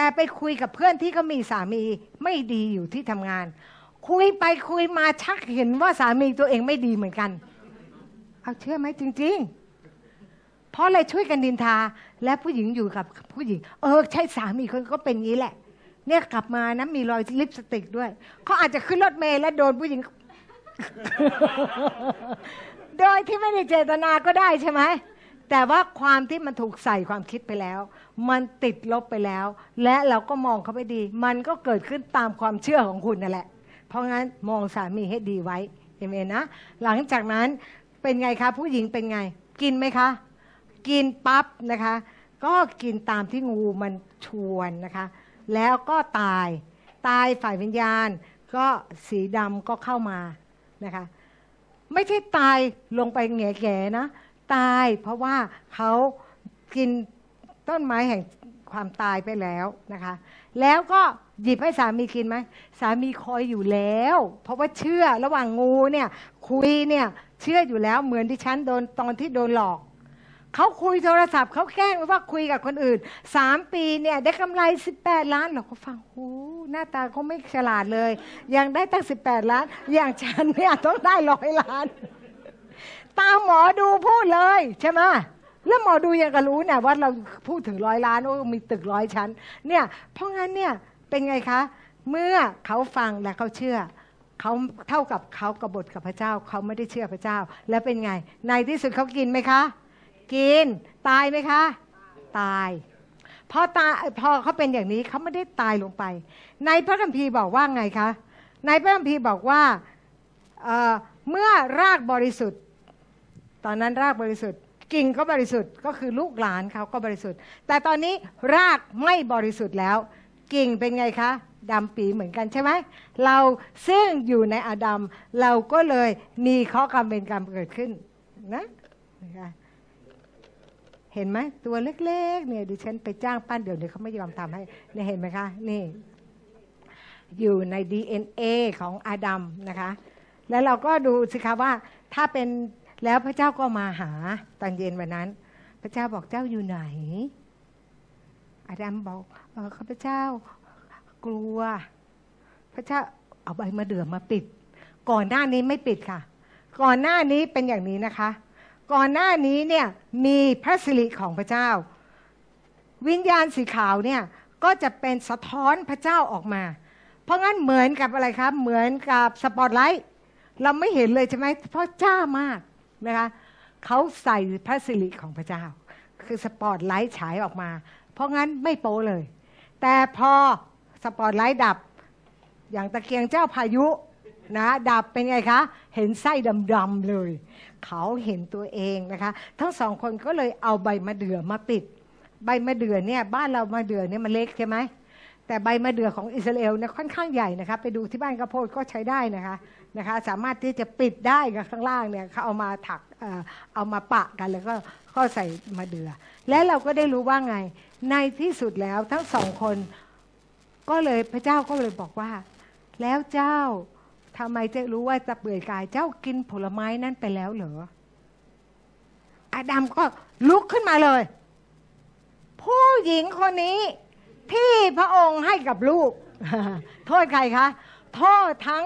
แต่ไปคุยกับเพื่อนที่เขามีสามีไม่ดีอยู่ที่ทำงานคุยไปคุยมาชักเห็นว่าสามีตัวเองไม่ดีเหมือนกันเอาเชื่อไหมจริงๆเพราะอะไรช่วยกันดินทาและผู้หญิงอยู่กับผู้หญิงเออใช่สามีคนก็เป็นงี้แหละเนี่ยกลับมานะมีรอยลิปสติกด้วยเขาอาจจะขึ้นรถเมล์และโดนผู้หญิง โดยที่ไม่ได้เจตนาก็ได้ใช่ไหมแต่ว่าความที่มันถูกใส่ความคิดไปแล้วมันติดลบไปแล้วและเราก็มองเขาไม่ดีมันก็เกิดขึ้นตามความเชื่อของคุณนั่นแหละเพราะงั้นมองสามีให้ดีไว้เอเมนนะหลังจากนั้นเป็นไงคะผู้หญิงเป็นไงกินไหมคะกินปั๊บนะคะก็กินตามที่งูมันชวนนะคะแล้วก็ตายตายฝ่ายวิญญาณก็สีดำก็เข้ามานะคะไม่ใช่ตายลงไปแง่ๆนะตายเพราะว่าเขากินต้นไม้แห่งความตายไปแล้วนะคะแล้วก็หยิบให้สามีกินไหมสามีคอยอยู่แล้วเพราะว่าเชื่อระหว่างงูเนี่ยคุยเนี่ยเชื่ออยู่แล้วเหมือนที่ฉันโดนตอนที่โดนหลอกเขาคุยโทรศัพท์เขาแกล้งว่าคุยกับคนอื่นสามปีเนี่ยได้กำไรสิบแปดล้านเราก็ฟังโอ้หน้าตาเขาไม่ฉลาดเลยยังได้ตั้งสิบแปดล้านอย่างฉันเนี่ยต้องได้ร้อยล้านตามหมอดูพูดเลยใช่ไหมแล้วหมอดูยังก็รู้เนี่ยว่าเราพูดถึงร้อยล้านโอ้มีตึกร้อยชั้นเนี่ยเพราะงั้นเนี่ยเป็นไงคะเมื่อเขาฟังและเขาเชื่อเขาเท่ากับเขากบฏกับพระเจ้าเขาไม่ได้เชื่อพระเจ้าแล้วเป็นไงในที่สุดเขากินไหมคะกินตายไหมคะตายพอตายพอเขาเป็นอย่างนี้เขาไม่ได้ตายลงไปในพระคัมภีร์บอกว่าไงคะในพระคัมภีร์บอกว่า เอ่อ เมื่อรากบริสุทธิ์ตอนนั้นรากบริสุทธิ์กิ่งก็บริสุทธิ์ก็คือลูกหลานเขาก็บริสุทธิ์แต่ตอนนี้รากไม่บริสุทธิ์แล้วกิ่งเป็นไงคะดำปีเหมือนกันใช่ไหมเราซึ่งอยู่ในอาดัมเราก็เลยมีข้อกรรมเป็นกรรมเกิดขึ้นนะเห็นไหมตัวเล็กๆเนี่ยดิฉันไปจ้างปั้นเดี๋ยวนี้เขาไม่ยอมทำให้เนี่ยเห็นไหมคะนี่อยู่ใน ดี เอ็น เอ ของอาดัมนะคะแล้วเราก็ดูสิคะว่าถ้าเป็นแล้วพระเจ้าก็มาหาตอนเย็นวันนั้นพระเจ้าบอกเจ้าอยู่ไหนอาดัมบอกเออข้าพเจ้ากลัวพระเจ้าเอาใบมะเดื่อมาปิดก่อนหน้านี้ไม่ปิดค่ะก่อนหน้านี้เป็นอย่างนี้นะคะก่อนหน้านี้เนี่ยมีพระสิริของพระเจ้าวิญญาณสีขาวเนี่ยก็จะเป็นสะท้อนพระเจ้าออกมาเพราะงั้นเหมือนกับอะไรครับเหมือนกับสปอตไลท์เราไม่เห็นเลยใช่ไหมเพราะจ้ามากนะคะเขาใส่พระสิริของพระเจ้าคือสปอตไลท์ฉายออกมาเพราะงั้นไม่โป๊เลยแต่พอสปอตไลท์ดับอย่างตะเกียงเจ้าพายุนะดับเป็นไงคะเห็นไส้ดำๆเลยเขาเห็นตัวเองนะคะทั้งสองคนก็เลยเอาใบมะเดื่อมาปิดใบมะเดื่อเนี่ยบ้านเรามะเดื่อเนี่ยมันเล็กใช่ไหมแต่ใบมะเดื่อของอิสราเอลเนี่ยค่อนข้างใหญ่นะคะไปดูที่บ้านข้าวโพดก็ใช้ได้นะคะนะคะสามารถที่จะปิดได้กับข้างล่างเนี่ยเขาเอามาถักเอ่อเอามาปะกันแล้วก็ก็ใส่มะเดื่อและเราก็ได้รู้ว่าไงในที่สุดแล้วทั้งสองคนก็เลยพระเจ้าก็เลยบอกว่าแล้วเจ้าทำไมจะรู้ว่าจะเบื่อกายเจ้ากินผลไม้นั้นไปแล้วเหรออาดัมก็ลุกขึ้นมาเลยผู้หญิงคนนี้ที่พระองค์ให้กับลูก โทษใครคะโทษทั้ง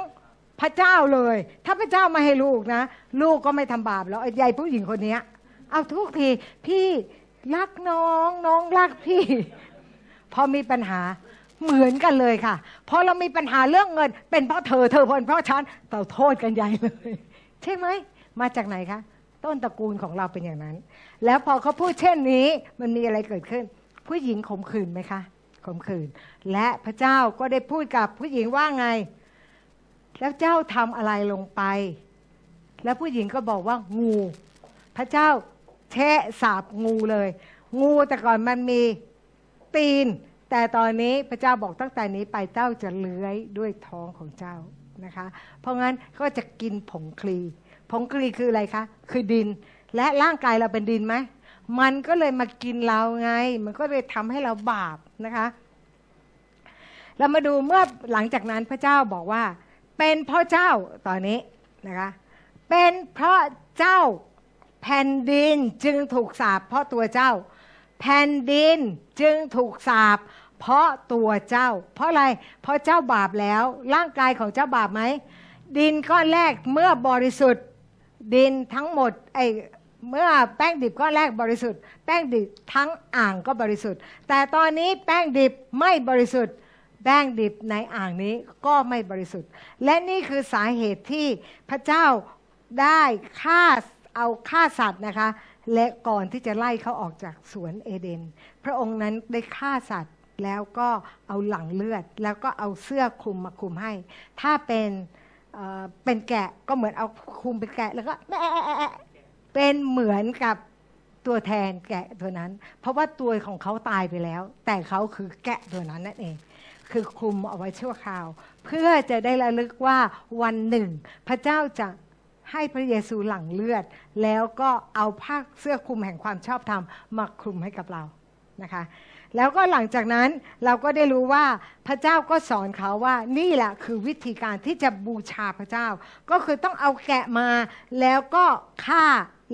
พระเจ้าเลยถ้าพระเจ้าไม่ให้ลูกนะลูกก็ไม่ทำบาปแล้วไอ้ยายผู้หญิงคนนี้เอาทุกทีพี่รักน้องน้องรักพี่พอมีปัญหาเหมือนกันเลยค่ะพอเรามีปัญหาเรื่องเงินเป็นเพราะเธอเธอเป็นเพราะฉันเราโทษกันใหญ่เลยใช่ไหมมาจากไหนคะต้นตระกูลของเราเป็นอย่างนั้นแล้วพอเขาพูดเช่นนี้มันมีอะไรเกิดขึ้นผู้หญิงข่มขืนไหมคะข่มขืนและพระเจ้าก็ได้พูดกับผู้หญิงว่าไงแล้วเจ้าทำอะไรลงไปแล้วผู้หญิงก็บอกว่างูพระเจ้าแฉะสาบงูเลยงูแต่ก่อนมันมีตีนแต่ตอนนี้พระเจ้าบอกตั้งแต่นี้ไปเจ้าจะเลื้อยด้วยท้องของเจ้านะคะเพราะงั้นก็จะกินผงคลีผงคลีคืออะไรคะคือดินและร่างกายเราเป็นดินไหมมันก็เลยมากินเราไงมันก็เลยทำให้เราบาปนะคะเรามาดูเมื่อหลังจากนั้นพระเจ้าบอกว่าเป็นเพราะเจ้าตอนนี้นะคะเป็นเพราะเจ้าแผ่นดินจึงถูกสาปเพราะตัวเจ้าแผ่นดินจึงถูกสาป เพราะตัวเจ้าเพราะอะไรเพราะเจ้าบาปแล้วร่างกายของเจ้าบาปไหมดินก้อนแรกเมื่อบริสุทธิ์ดินทั้งหมดไอเมื่อแป้งดิบก้อนแรกบริสุทธิ์แป้งดิบทั้งอ่างก็บริสุทธิ์แต่ตอนนี้แป้งดิบไม่บริสุทธิ์แป้งดิบในอ่างนี้ก็ไม่บริสุทธิ์และนี่คือสาเหตุที่พระเจ้าได้ฆ่าเอาฆ่าสัตว์นะคะและก่อนที่จะไล่เขาออกจากสวนเอเดนพระองค์นั้นได้ฆ่าสัตว์แล้วก็เอาหลังเลือดแล้วก็เอาเสื้อคลุมมาคลุมให้ถ้าเป็นเป็นแกะก็เหมือนเอาคลุมเป็นแกะแล้วก็เป็นเหมือนกับตัวแทนแกะตัวนั้นเพราะว่าตัวของเขาตายไปแล้วแต่เขาคือแกะตัวนั้นนั่นเองคือคลุมเอาไว้ชั่วคราวเพื่อจะได้ระลึกว่าวันหนึ่งพระเจ้าจะให้พระเยซูหลั่งเลือดแล้วก็เอาผ้าเสื้อคลุมแห่งความชอบธรรมมาคลุมให้กับเรานะคะแล้วก็หลังจากนั้นเราก็ได้รู้ว่าพระเจ้าก็สอนเขาว่านี่แหละคือวิธีการที่จะบูชาพระเจ้าก็คือต้องเอาแกะมาแล้วก็ฆ่า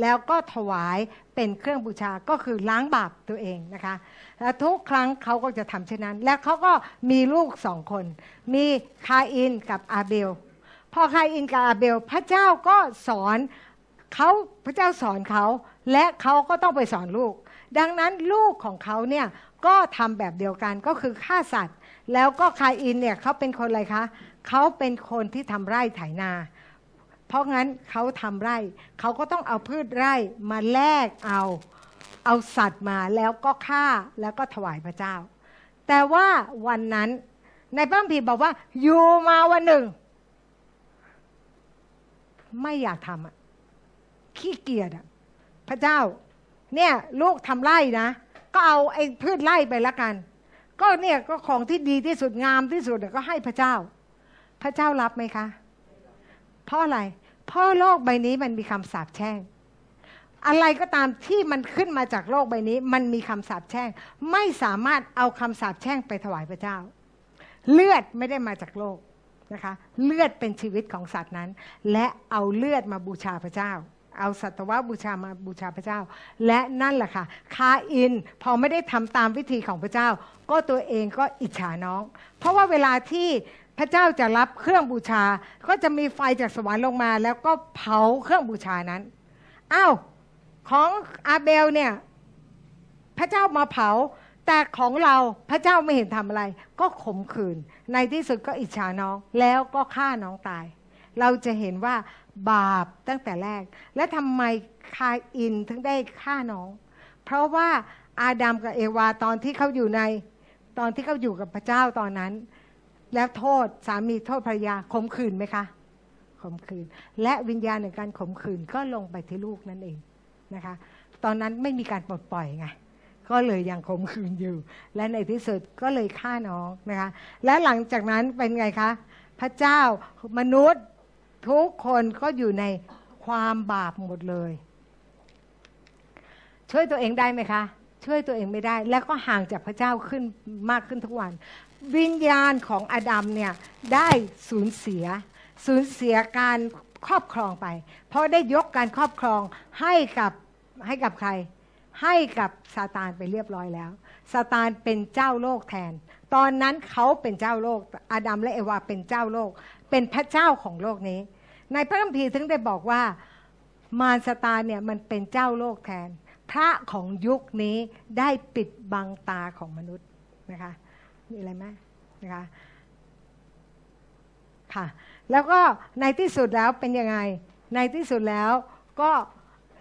แล้วก็ถวายเป็นเครื่องบูชาก็คือล้างบาปตัวเองนะคะและทุกครั้งเขาก็จะทำเช่นนั้นและเขาก็มีลูกสองคนมีคาอินกับอาเบลพอคาอินกับอาเบลพระเจ้าก็สอนเขาพระเจ้าสอนเขาและเขาก็ต้องไปสอนลูกดังนั้นลูกของเขาเนี่ยก็ทำแบบเดียวกันก็คือฆ่าสัตว์แล้วก็คาอินเนี่ยเขาเป็นคนอะไรคะเขาเป็นคนที่ทำไร่ไถนาเพราะงั้นเขาทำไร่เขาก็ต้องเอาพืชไร่มาแลกเอาเอาสัตว์มาแล้วก็ฆ่าแล้วก็ถวายพระเจ้าแต่ว่าวันนั้นในพระคัมภีร์บอกว่าอยู่มาวันหนึ่งไม่อยากทำอ่ะขี้เกียจอ่ะพระเจ้าเนี่ยลูกทำไร่นะก็เอาไอ้พืชไร่ไปละกันก็เนี่ยก็ของที่ดีที่สุดงามที่สุดก็ให้พระเจ้าพระเจ้ารับไหมคะเพราะอะไรเพราะโลกใบนี้มันมีคำสาปแช่งอะไรก็ตามที่มันขึ้นมาจากโลกใบนี้มันมีคำสาปแช่งไม่สามารถเอาคำสาปแช่งไปถวายพระเจ้าเลือดไม่ได้มาจากโลกนะคะเลือดเป็นชีวิตของสัตว์นั้นและเอาเลือดมาบูชาพระเจ้าเอาสัตวบูชามาบูชาพระเจ้าและนั่นแหละค่ะคาอินพอไม่ได้ทำตามวิธีของพระเจ้าก็ตัวเองก็อิจฉาน้องเพราะว่าเวลาที่พระเจ้าจะรับเครื่องบูชาก็จะมีไฟจากสวรรค์ลงมาแล้วก็เผาเครื่องบูชานั้นอ้าวของอาเบลเนี่ยพระเจ้ามาเผาแต่ของเราพระเจ้าไม่เห็นทำอะไรก็ข่มขืนในที่สุดก็อิจฉาน้องแล้วก็ฆ่าน้องตายเราจะเห็นว่าบาปตั้งแต่แรกและทำไมคาอินถึงได้ฆ่าน้องเพราะว่าอาดัมกับเอวาตอนที่เขาอยู่ในตอนที่เขาอยู่กับพระเจ้าตอนนั้นแล้วโทษสามีโทษภรรยาข่มขืนไหมคะข่มขืนและวิญญาณในการข่มขืนก็ลงไปที่ลูกนั่นเองนะคะตอนนั้นไม่มีการปลดปล่อยไงก็เลยยังข่มขืนอยู่และในที่สุดก็เลยฆ่าน้องนะคะและหลังจากนั้นเป็นไงคะพระเจ้ามนุษย์ทุกคนก็อยู่ในความบาปหมดเลยช่วยตัวเองได้ไหมคะช่วยตัวเองไม่ได้แล้วก็ห่างจากพระเจ้าขึ้นมากขึ้นทุกวันวิญญาณของอาดัมเนี่ยได้สูญเสียสูญเสียการครอบครองไปเพราะได้ยกการครอบครองให้กับให้กับใครให้กับซาตานไปเรียบร้อยแล้วซาตานเป็นเจ้าโลกแทนตอนนั้นเขาเป็นเจ้าโลกอาดัมและเอวาเป็นเจ้าโลกเป็นพระเจ้าของโลกนี้ในพระคัมภีร์ถึงได้บอกว่ามารซาตานเนี่ยมันเป็นเจ้าโลกแทนพระของยุคนี้ได้ปิดบังตาของมนุษย์นะคะมีอะไรไหมนะคะค่ะแล้วก็ในที่สุดแล้วเป็นยังไงในที่สุดแล้วก็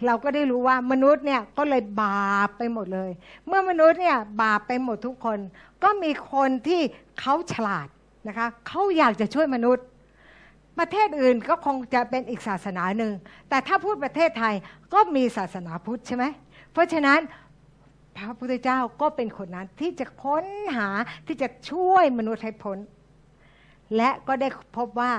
เราก็ได้รู้ว่ามนุษย์เนี่ยก็เลยบาปไปหมดเลยเมื่อมนุษย์เนี่ยบาปไปหมดทุกคนก็มีคนที่เขาฉลาดนะคะเขาอยากจะช่วยมนุษย์ประเทศอื่นก็คงจะเป็นอีกศาสนาหนึ่งแต่ถ้าพูดประเทศไทยก็มีศาสนาพุทธใช่ไหมเพราะฉะนั้นพระพุทธเจ้าก็เป็นคนนั้นที่จะค้นหาที่จะช่วยมนุษย์ให้พ้นและก็ได้พบว่า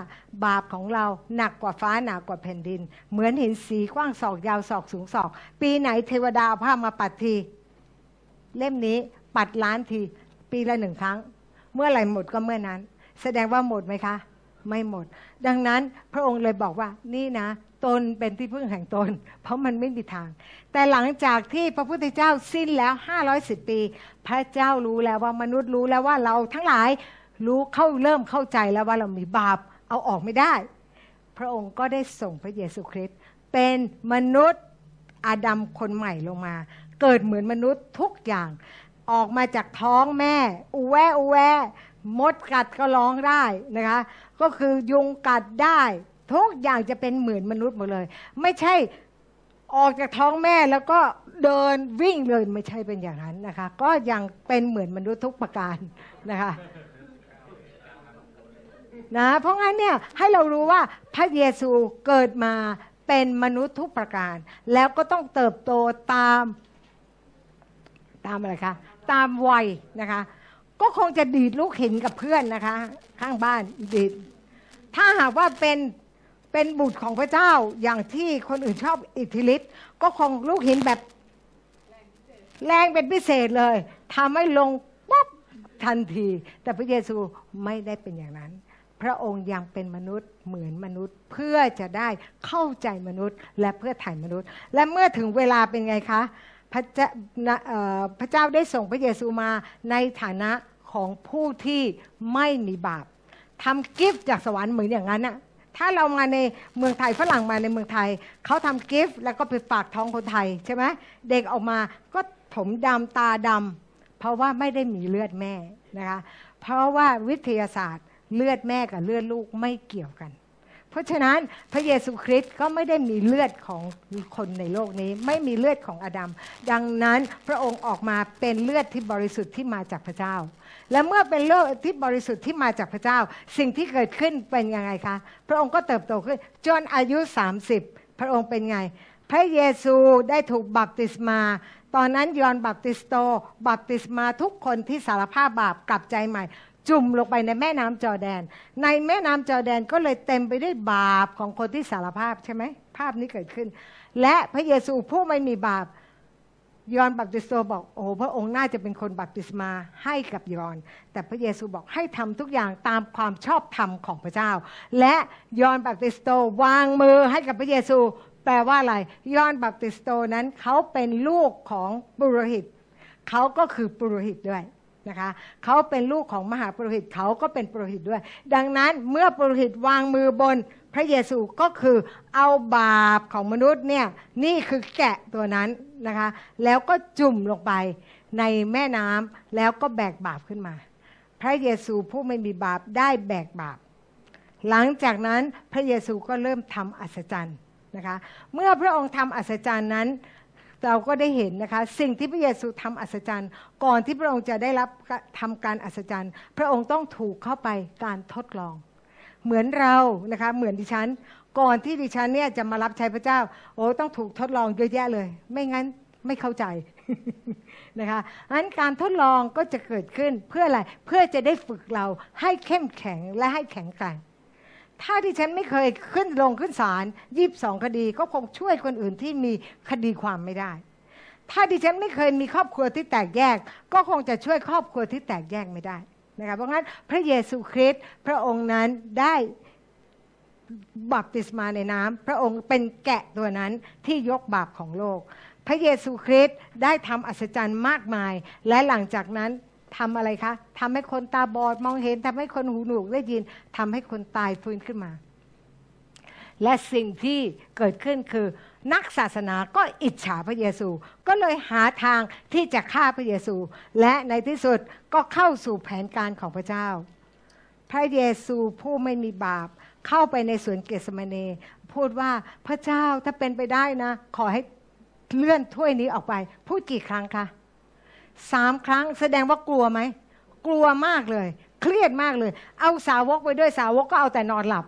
บาปของเราหนักกว่าฟ้าหนักกว่าแผ่นดินเหมือนหินสีกว้างศอกยาวศอกสูงศอกปีไหนเทวดาผ้ามาปัดทีเล่มนี้ปัดล้านทีปีละหนึ่งครั้งเมื่อไหร่หมดก็เมื่อนั้นแสดงว่าหมดไหมคะไม่หมดดังนั้นพระองค์เลยบอกว่านี่นะ ตนเป็นที่พึ่งแห่งตนเพราะมันไม่มีทางแต่หลังจากที่พระพุทธเจ้าสิ้นแล้วห้าร้อยสิบปีพระเจ้ารู้แล้วว่ามนุษย์รู้แล้วว่าเราทั้งหลายรู้เข้าเริ่มเข้าใจแล้วว่าเรามีบาปเอาออกไม่ได้พระองค์ก็ได้ส่งพระเยซูคริสต์เป็นมนุษย์อาดัมคนใหม่ลงมาเกิดเหมือนมนุษย์ทุกอย่างออกมาจากท้องแม่อูแวอูแวมดกัดก็ร้องได้นะคะก็คือยุงกัดได้ทุกอย่างจะเป็นเหมือนมนุษย์หมดเลยไม่ใช่ออกจากท้องแม่แล้วก็เดินวิ่งเลยไม่ใช่เป็นอย่างนั้นนะคะก็ยังเป็นเหมือนมนุษย์ทุกประการนะคะนะเพราะงั้นเนี่ยให้เรารู้ว่าพระเยซูเกิดมาเป็นมนุษย์ทุกประการแล้วก็ต้องเติบโตตามตามอะไรคะตามวัยนะคะก็คงจะดีดลูกหินกับเพื่อนนะคะข้างบ้านดีดถ้าหากว่าเป็นเป็นบุตรของพระเจ้าอย่างที่คนอื่นชอบอิทธิฤทธิ์ก็คงลูกหินแบบแรงเป็นพิเศษเลยทำให้ลงปั๊บทันทีแต่พระเยซูไม่ได้เป็นอย่างนั้นพระองค์ยังเป็นมนุษย์เหมือนมนุษย์เพื่อจะได้เข้าใจมนุษย์และเพื่อไถ่มนุษย์และเมื่อถึงเวลาเป็นไงคะพระเจ้าพระเจ้าได้ส่งพระเยซูมาในฐานะของผู้ที่ไม่มีบาปทำกิฟต์จากสวรรค์เหมือนอย่างนั้นน่ะถ้าเรามาในเมืองไทยฝรั่งมาในเมืองไทยเขาทำกิฟต์แล้วก็ไปฝากท้องคนไทยใช่ไหมเด็กออกมาก็ถมดำตาดำเพราะว่าไม่ได้มีเลือดแม่นะคะเพราะว่าวิทยาศาสตร์เลือดแม่กับเลือดลูกไม่เกี่ยวกันเพราะฉะนั้นพระเยซูคริสต์ก็ไม่ได้มีเลือดของคนในโลกนี้ไม่มีเลือดของอาดัมดังนั้นพระองค์ออกมาเป็นเลือดที่บริสุทธิ์ที่มาจากพระเจ้าและเมื่อเป็นเลือดที่บริสุทธิ์ที่มาจากพระเจ้าสิ่งที่เกิดขึ้นเป็นยังไงคะพระองค์ก็เติบโตขึ้นจนอายุสามสิบพระองค์เป็นไงพระเยซูได้ถูกบัพติศมาตอนนั้นยอห์นบัพติสโตบัพติศมาทุกคนที่สารภาพบาปกลับใจใหม่จุ่มลงไปในแม่น้ำจอร์แดนในแม่น้ำจอร์แดนก็เลยเต็มไปด้วยบาปของคนที่สารภาพใช่ไหมภาพนี้เกิดขึ้นและพระเยซูผู้ไม่มีบาปยอห์นบัพติสโตบอกโอ้พระองค์น่าจะเป็นคนบัพติศมาให้กับยอห์นแต่พระเยซูบอกให้ทำทุกอย่างตามความชอบธรรมของพระเจ้าและยอห์นบัพติสโตวางมือให้กับพระเยซูแปลว่าอะไรยอห์นบัพติสโตนั้นเขาเป็นลูกของปุโรหิตเขาก็คือปุโรหิตด้วยนะคะเขาเป็นลูกของมหาปุโรหิตเขาก็เป็นปุโรหิตด้วยดังนั้นเมื่อปุโรหิตวางมือบนพระเยซูก็คือเอาบาปของมนุษย์เนี่ยนี่คือแกะตัวนั้นนะคะแล้วก็จุ่มลงไปในแม่น้ำแล้วก็แบกบาปขึ้นมาพระเยซูผู้ไม่มีบาปได้แบกบาปหลังจากนั้นพระเยซูก็เริ่มทำอัศจรรย์นะคะเมื่อพระองค์ทำอัศจรรย์นั้นเราก็ได้เห็นนะคะสิ่งที่พระเยซูทำอัศจรรย์ก่อนที่พระองค์จะได้รับทำการอัศจรรย์พระองค์ต้องถูกเข้าไปการทดลองเหมือนเรานะคะเหมือนดิฉันก่อนที่ดิฉันเนี่ยจะมารับใช้พระเจ้าโอ้ต้องถูกทดลองเยอะแยะเลยไม่งั้นไม่เข้าใจ นะคะงั้นการทดลองก็จะเกิดขึ้นเพื่ออะไรเพื่อจะได้ฝึกเราให้เข้มแข็งและให้แข็งแกร่งถ้าดิฉันไม่เคยขึ้นลงขึ้นศาลยี่สิบสองคดีก็คงช่วยคนอื่นที่มีคดีความไม่ได้ถ้าดิฉันไม่เคยมีครอบครัวที่แตกแยกก็คงจะช่วยครอบครัวที่แตกแยกไม่ได้นะคะเพราะงั้นพระเยซูคริสต์พระองค์นั้นได้บัพติศมาในน้ำพระองค์เป็นแกะตัวนั้นที่ยกบาปของโลกพระเยซูคริสต์ได้ทำอัศจรรย์มากมายและหลังจากนั้นทำอะไรคะทำให้คนตาบอดมองเห็นทำให้คนหูหนวกได้ยินทำให้คนตายฟื้นขึ้นมาและสิ่งที่เกิดขึ้นคือนักศาสนาก็อิจฉาพระเยซูก็เลยหาทางที่จะฆ่าพระเยซูและในที่สุดก็เข้าสู่แผนการของพระเจ้าพระเยซูผู้ไม่มีบาปเข้าไปในสวนเกสเมเนพูดว่าพระเจ้าถ้าเป็นไปได้นะขอให้เลื่อนถ้วยนี้ออกไปพูดกี่ครั้งคะสามครั้งแสดงว่ากลัวไหมกลัวมากเลยเครียดมากเลยเอาสาวกไปด้วยสาวกก็เอาแต่นอนหลับ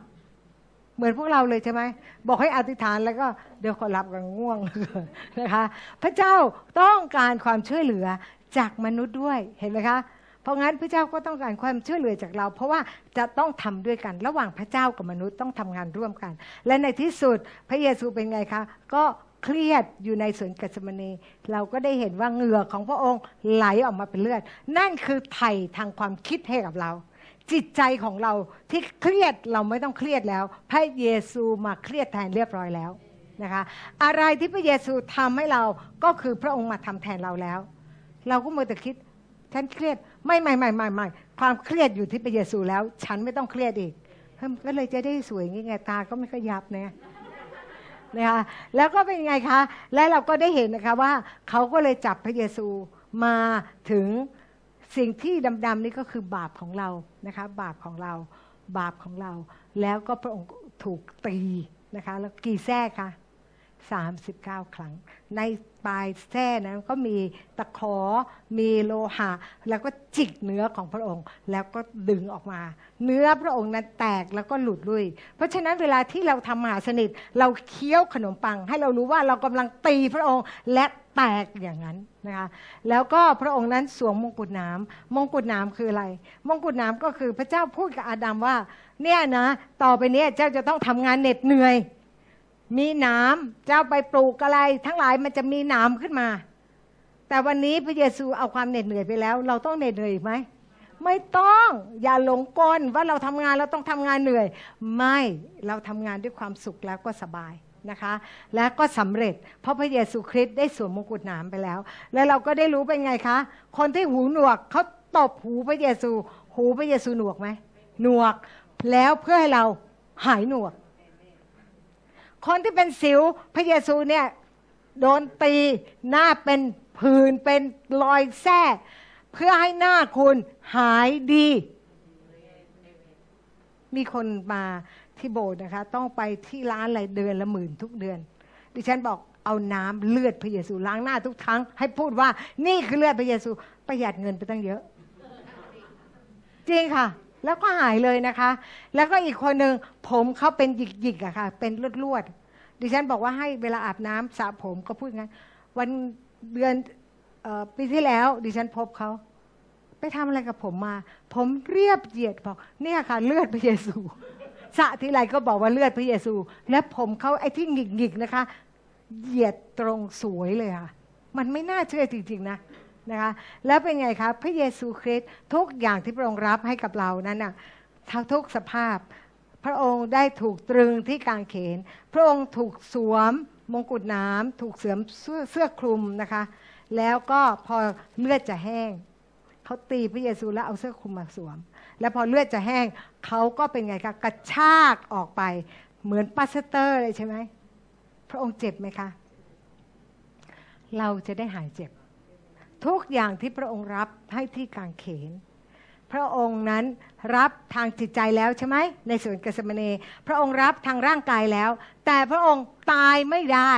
เหมือนพวกเราเลยใช่ไหมบอกให้อธิษฐานแล้วก็เดี๋ยวขอหลับกันง่วง นะคะพระเจ้าต้องการความช่วยเหลือจากมนุษย์ด้วยเห็นไหมคะเพราะงั้นพระเจ้าก็ต้องการความช่วยเหลือจากเราเพราะว่าจะต้องทำด้วยกันระหว่างพระเจ้ากับมนุษย์ต้องทำงานร่วมกันและในที่สุดพระเยซูเป็นไงคะก็เครียดอยู่ในสวนเกสเมเนเราก็ได้เห็นว่าเหงื่อของพระองค์ไหลออกมาเป็นเลือดนั่นคือไถ่ทางความคิดให้กับเรา จิตใจของเราที่เครียดเราไม่ต้องเครียดแล้วพระเยซูมาเครียดแทนเรียบร้อยแล้วนะคะอะไรที่พระเยซูทำให้เราก็คือพระองค์มาทำแทนเราแล้วเราก็มัวแต่คิดฉันเครียดไม่ไม่ไม่ไม่ไม่ความเครียดอยู่ที่พระเยซูแล้วฉันไม่ต้องเครียดอีกก็เลยจะได้สวยงี้ไงตาก็ไม่ค่อยยับเนี่ยนะคะแล้วก็เป็นไงคะและเราก็ได้เห็นนะคะว่าเขาก็เลยจับพระเยซูมาถึงสิ่งที่ดำๆนี่ก็คือบาปของเรานะคะบาปของเราบาปของเราแล้วก็พระองค์ถูกตีนะคะแล้วกี่แส้คะสามสิบเก้าครั้งในปลายแส้นั้นก็มีตะขอมีโลหะแล้วก็จิกเนื้อของพระองค์แล้วก็ดึงออกมาเนื้อพระองค์นั้นแตกแล้วก็หลุดลุ่ยเพราะฉะนั้นเวลาที่เราทำมหาสนิทเราเคี้ยวขนมปังให้เรารู้ว่าเรากำลังตีพระองค์และแตกอย่างนั้นนะคะแล้วก็พระองค์นั้นสวมมงกุฎหนามมงกุฎหนามคืออะไรมงกุฎหนามก็คือพระเจ้าพูดกับอาดัมว่าเนี่ยนะต่อไปนี้เจ้าจะต้องทำงานเหน็ดเหนื่อยมีหนามเจ้าไปปลูกอะไรทั้งหลายมันจะมีหนามขึ้นมาแต่วันนี้พระเยซูเอาความเหน็ดเหนื่อยไปแล้วเราต้องเหน็ดเหนื่อยไหมไม่ต้องอย่าหลงกลว่าเราทำงานเราต้องทำงานเหนื่อยไม่เราทำงานด้วยความสุขแล้วก็สบายนะคะและก็สำเร็จเพราะพระเยซูคริสต์ได้สวมมงกุฎหนามไปแล้วและเราก็ได้รู้เป็นไงคะคนที่หูหนวกเขาตบหูพระเยซูหูพระเยซูหนวกไหมหนวกแล้วเพื่อให้เราหายหนวกคนที่เป็นสิวพระเยซูเนี่ยโดนตีหน้าเป็นผื่นเป็นรอยแส้เพื่อให้หน้าคุณหายดีมีคนมาที่โบสถ์นะคะต้องไปที่ร้านรายเดือนละหมื่นทุกเดือนดิฉันบอกเอาน้ำเลือดพระเยซูล้างหน้าทุกครั้งให้พูดว่านี่คือเลือดพระเยซูประหยัดเงินไปตั้งเยอะจริงค่ะแล้วก็หายเลยนะคะแล้วก็อีกคนหนึ่งผมเขาเป็นหยิกหยิกอะค่ะเป็นลวดลวดดิฉันบอกว่าให้เวลาอาบน้ำสระผมก็พูดงั้นวันเดือนปีที่แล้วดิฉันพบเขาไปทำอะไรกับผมมาผมเรียบเหยียดบอกเนี่ยค่ะเลือดพระเยซูสระทีไรก็บอกว่าเลือดพระเยซูและผมเขาไอ้ที่หยิกหยิกนะคะเหยียดตรงสวยเลยค่ะมันไม่น่าเชื่อจริงๆนะนะคะแล้วเป็นไงคะพระเยซูคริสต์ทุกอย่างที่พระองค์รับให้กับเรานั้นน่ะทุกสภาพพระองค์ได้ถูกตรึงที่กางเขนพระองค์ถูกสวมมงกุฎหนามถูกเสื่อมเสื้อคลุมนะคะแล้วก็พอเลือดจะแห้งเขาตีพระเยซูแล้วเอาเสื้อคลุมมาสวมแล้วพอเลือดจะแห้งเขาก็เป็นไงคะกระชากออกไปเหมือนปาสเตอร์เลยใช่ไหมพระองค์เจ็บไหมคะเราจะได้หายเจ็บทุกอย่างที่พระองค์รับให้ที่กางเขนพระองค์นั้นรับทางจิตใจแล้วใช่ไหมในสวนเกสเมนีพระองค์รับทางร่างกายแล้วแต่พระองค์ตายไม่ได้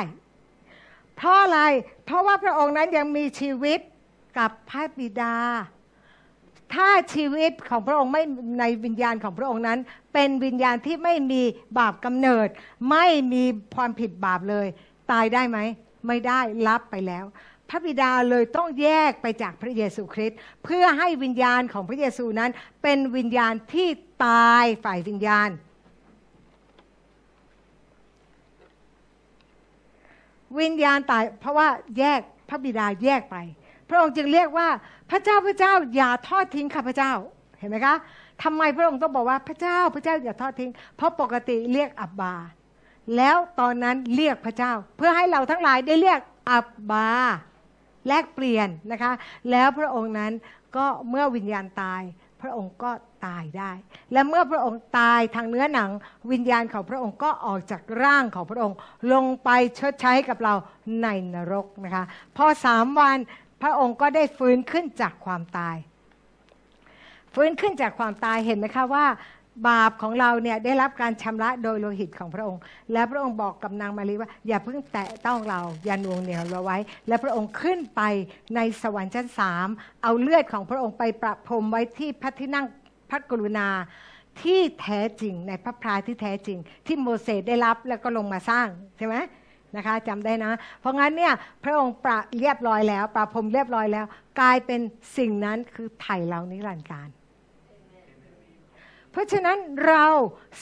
เพราะอะไรเพราะว่าพระองค์นั้นยังมีชีวิตกับพระบิดาถ้าชีวิตของพระองค์ไม่ในวิญญาณของพระองค์นั้นเป็นวิญญาณที่ไม่มีบาปกำเนิดไม่มีความผิดบาปเลยตายได้ไหมไม่ได้รับไปแล้วพระบิดาเลยต้องแยกไปจากพระเยซูคริสต์เพื่อให้วิญญาณของพระเยซูนั้นเป็นวิญญาณที่ตายฝ่ายวิญญาณวิญญาณตายเพราะว่าแยกพระบิดาแยกไปพระองค์จึงเรียกว่าพระเจ้าพระเจ้าอย่าทอดทิ้งข้าพเจ้าเห็นไหมคะทำไมพระองค์ต้องบอกว่าพระเจ้าพระเจ้าอย่าทอดทิ้งเพราะปกติเรียกอับบาแล้วตอนนั้นเรียกพระเจ้าเพื่อให้เราทั้งหลายได้เรียกอับบาแลกเปลี่ยนนะคะแล้วพระองค์นั้นก็เมื่อวิญญาณตายพระองค์ก็ตายได้และเมื่อพระองค์ตายทางเนื้อหนังวิญญาณของพระองค์ก็ออกจากร่างของพระองค์ลงไปชดใช้กับเราในนรกนะคะพอสามวันพระองค์ก็ได้ฟื้นขึ้นจากความตายฟื้นขึ้นจากความตายเห็นไหมคะว่าบาปของเราเนี่ยได้รับการชำระโดยโลหิตของพระองค์และพระองค์บอกกับนางมารีว่าอย่าเพิ่งแตะต้องเราอย่าหน่วงเหนี่ยวเราไว้และพระองค์ขึ้นไปในสวรรค์ชั้นสามเอาเลือดของพระองค์ไปประพรมไว้ที่พระที่นั่งพระกรุณาที่แท้จริงในพระพลาที่แท้จริงที่โมเสสได้รับแล้วก็ลงมาสร้างใช่ไหมนะคะจำได้นะเพราะงั้นเนี่ยพระองค์ประเรียบร้อยแล้วประพรมเรียบร้อยแล้วกลายเป็นสิ่งนั้นคือไถ่เรานิรันดร์กาลเพราะฉะนั้นเรา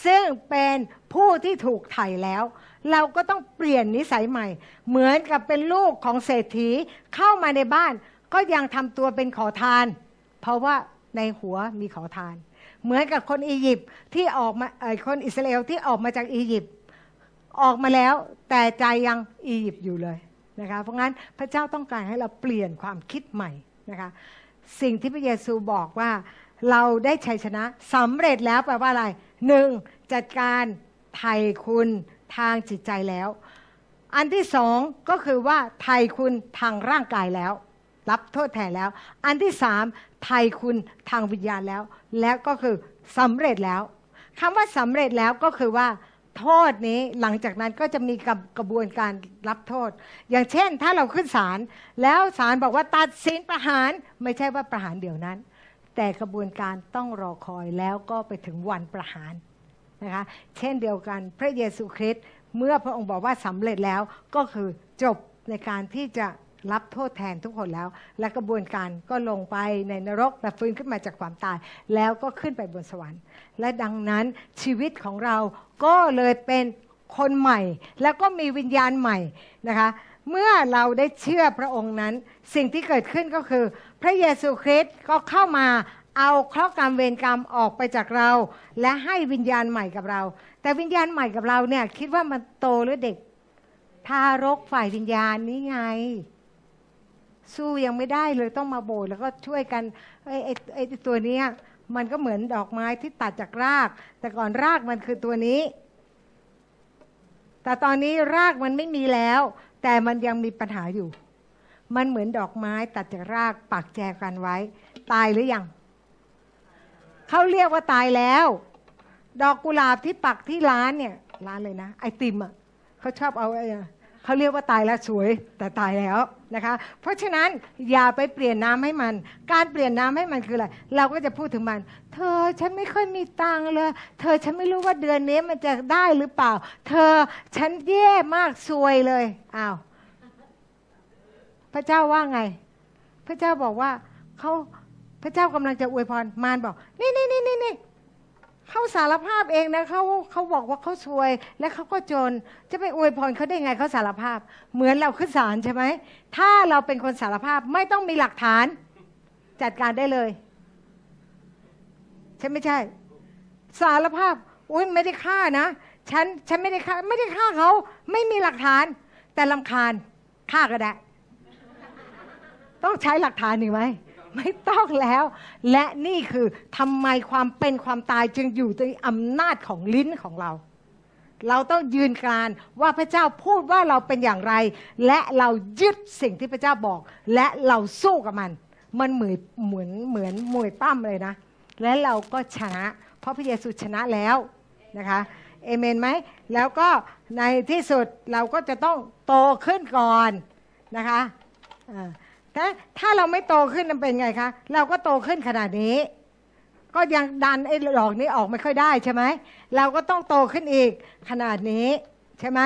ซึ่งเป็นผู้ที่ถูกไถ่แล้วเราก็ต้องเปลี่ยนนิสัยใหม่เหมือนกับเป็นลูกของเศรษฐีเข้ามาในบ้านก็ยังทำตัวเป็นขอทานเพราะว่าในหัวมีขอทาน เหมือนกับคนอียิปต์ที่ออกมาคนอิสราเอลที่ออกมาจากอียิปต์ออกมาแล้วแต่ใจยังอียิปต์อยู่เลยนะคะเพราะงั้นพระเจ้าต้องการให้เราเปลี่ยนความคิดใหม่นะคะสิ่งที่พระเยซูบอกว่าเราได้ชัยชนะสำเร็จแล้วแปลว่าอะไรหนึ่งจัดการไถ่คุณทางจิตใจแล้วอันที่สองก็คือว่าไถ่คุณทางร่างกายแล้วรับโทษแทนแล้วอันที่สามไถ่คุณทางวิญญาณแล้วและก็คือสำเร็จแล้วคำว่าสำเร็จแล้วก็คือว่าโทษนี้หลังจากนั้นก็จะมีกระบวนการรับโทษอย่างเช่นถ้าเราขึ้นศาลแล้วศาลบอกว่าตัดสินประหารไม่ใช่ว่าประหารเดี๋ยวนั้นแต่กระบวนการต้องรอคอยแล้วก็ไปถึงวันประหารนะคะเช่นเดียวกันพระเยซูคริสต์เมื่อพระองค์บอกว่าสำเร็จแล้วก็คือจบในการที่จะรับโทษแทนทุกคนแล้วและกระบวนการก็ลงไปในนรกและฟื้นขึ้นมาจากความตายแล้วก็ขึ้นไปบนสวรรค์และดังนั้นชีวิตของเราก็เลยเป็นคนใหม่แล้วก็มีวิญญาณใหม่นะคะเมื่อเราได้เชื่อพระองค์นั้นสิ่งที่เกิดขึ้นก็คือพระเยซูคริสต์ก็เข้ามาเอาเคราะห์กรรมเวรกรรมออกไปจากเราและให้วิญญาณใหม่กับเราแต่วิญญาณใหม่กับเราเนี่ยคิดว่ามันโตหรือเด็กทารกฝ่ายวิญญาณนี่ไงสู้ยังไม่ได้เลยต้องมาโบสถ์แล้วก็ช่วยกันไอ้ไอ้ไอ้ตัวนี้มันก็เหมือนดอกไม้ที่ตัดจากรากแต่ก่อนรากมันคือตัวนี้แต่ตอนนี้รากมันไม่มีแล้วแต่มันยังมีปัญหาอยู่มันเหมือนดอกไม้ตัดจากรากปักแจกันไว้ตายหรือยังเขาเรียกว่าตายแล้วดอกกุหลาบที่ปักที่ร้านเนี่ยร้านเลยนะไอติมอ่ะเขาชอบเอาเขาเรียกว่าตายแล้วสวยแต่ตายแล้วนะคะเพราะฉะนั้นอย่าไปเปลี่ยนน้ำให้มันการเปลี่ยนน้ำให้มันคืออะไรเราก็จะพูดถึงมันเธอฉันไม่ค่อยมีตังค์เลยเธอฉันไม่รู้ว่าเดือนนี้มันจะได้หรือเปล่าเธอฉันแย่มากซวยเลยอ้าวพระเจ้าว่าไงพระเจ้าบอกว่าเขาพระเจ้ากำลังจะอวยพรมารบอกนี่นี่นี่นี่เขาสารภาพเองนะเขาเขาบอกว่าเขาซวยและเขาก็จนจะไปอวยพรเขาได้ไงเขาสารภาพเหมือนเราขึ้นศาลใช่ไหมถ้าเราเป็นคนสารภาพไม่ต้องมีหลักฐานจัดการได้เลยใช่ไม่ใช่สารภาพอุ้ยไม่ได้ฆ่านะฉันฉันไม่ได้ฆ่าไม่ได้ฆ่าเขาไม่มีหลักฐานแต่รำคาญฆ่าก็ได้ต้องใช้หลักฐานหรือไม่ไม่ต้องแล้วและนี่คือทำไมความเป็นความตายจึงอยู่ในอำนาจของลิ้นของเราเราต้องยืนกรานว่าพระเจ้าพูดว่าเราเป็นอย่างไรและเรายึดสิ่งที่พระเจ้าบอกและเราสู้กับมันมันเหมือนเหมือนเหมือนมวยปั้มเลยนะและเราก็ชนะเพราะพระเยซูชนะแล้วนะคะเอเมนไหมแล้วก็ในที่สุดเราก็จะต้องโตขึ้นก่อนนะคะแต่ถ้าเราไม่โตขึ้นมันเป็นไงคะเราก็โตขึ้นขนาดนี้ก็ยังดันไอ้หลอกนี้ออกไม่ค่อยได้ใช่ไหมเราก็ต้องโตขึ้นอีกขนาดนี้ใช่ไหม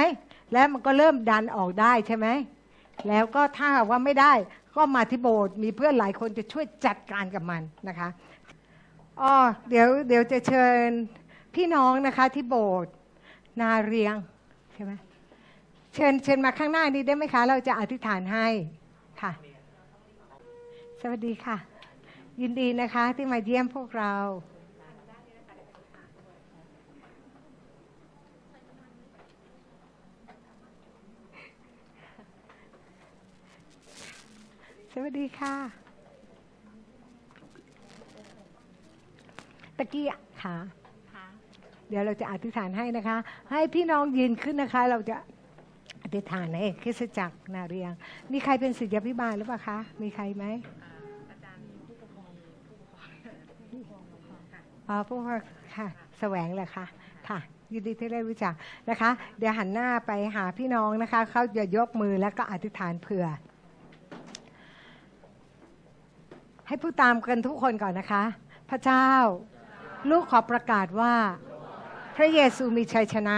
แล้วมันก็เริ่มดันออกได้ใช่ไหมแล้วก็ถ้าว่าไม่ได้ก็มาที่โบสถ์มีเพื่อนหลายคนจะช่วยจัดการกับมันนะคะอ๋อเดี๋ยวเดี๋ยวจะเชิญพี่น้องนะคะที่โบสถ์นาเรียงใช่ไหมเชิญเชิญมาข้างหน้านี้ได้ไหมคะเราจะอธิษฐานให้ค่ะสวัสดีค่ะยินดีนะคะที่มาเยี่ยมพวกเราสวัสดีค่ะตะกี้ค่ะเดี๋ยวเราจะอธิษฐานให้นะคะให้พี่น้องยืนขึ้นนะคะเราจะอธิษฐานในคริสตจักรนาเรียงมีใครเป็นศิษยาภิบาลหรือเปล่าคะมีใครไหมอาจารย์ผู้ปกครองผู้ปกครองผู้ปกครองค่ะอ๋อผู้ปกครองค่ะแสวงเหรอคะค่ะยินดีที่ได้รู้จักนะคะเดี๋ยวหันหน้าไปหาพี่น้องนะคะเขาจะยกมือแล้วก็อธิษฐานเผื่อให้ผู้ตามกันทุกคนก่อนนะคะพระเจ้าลูกขอประกาศว่าพระเยซูมีชัยชนะ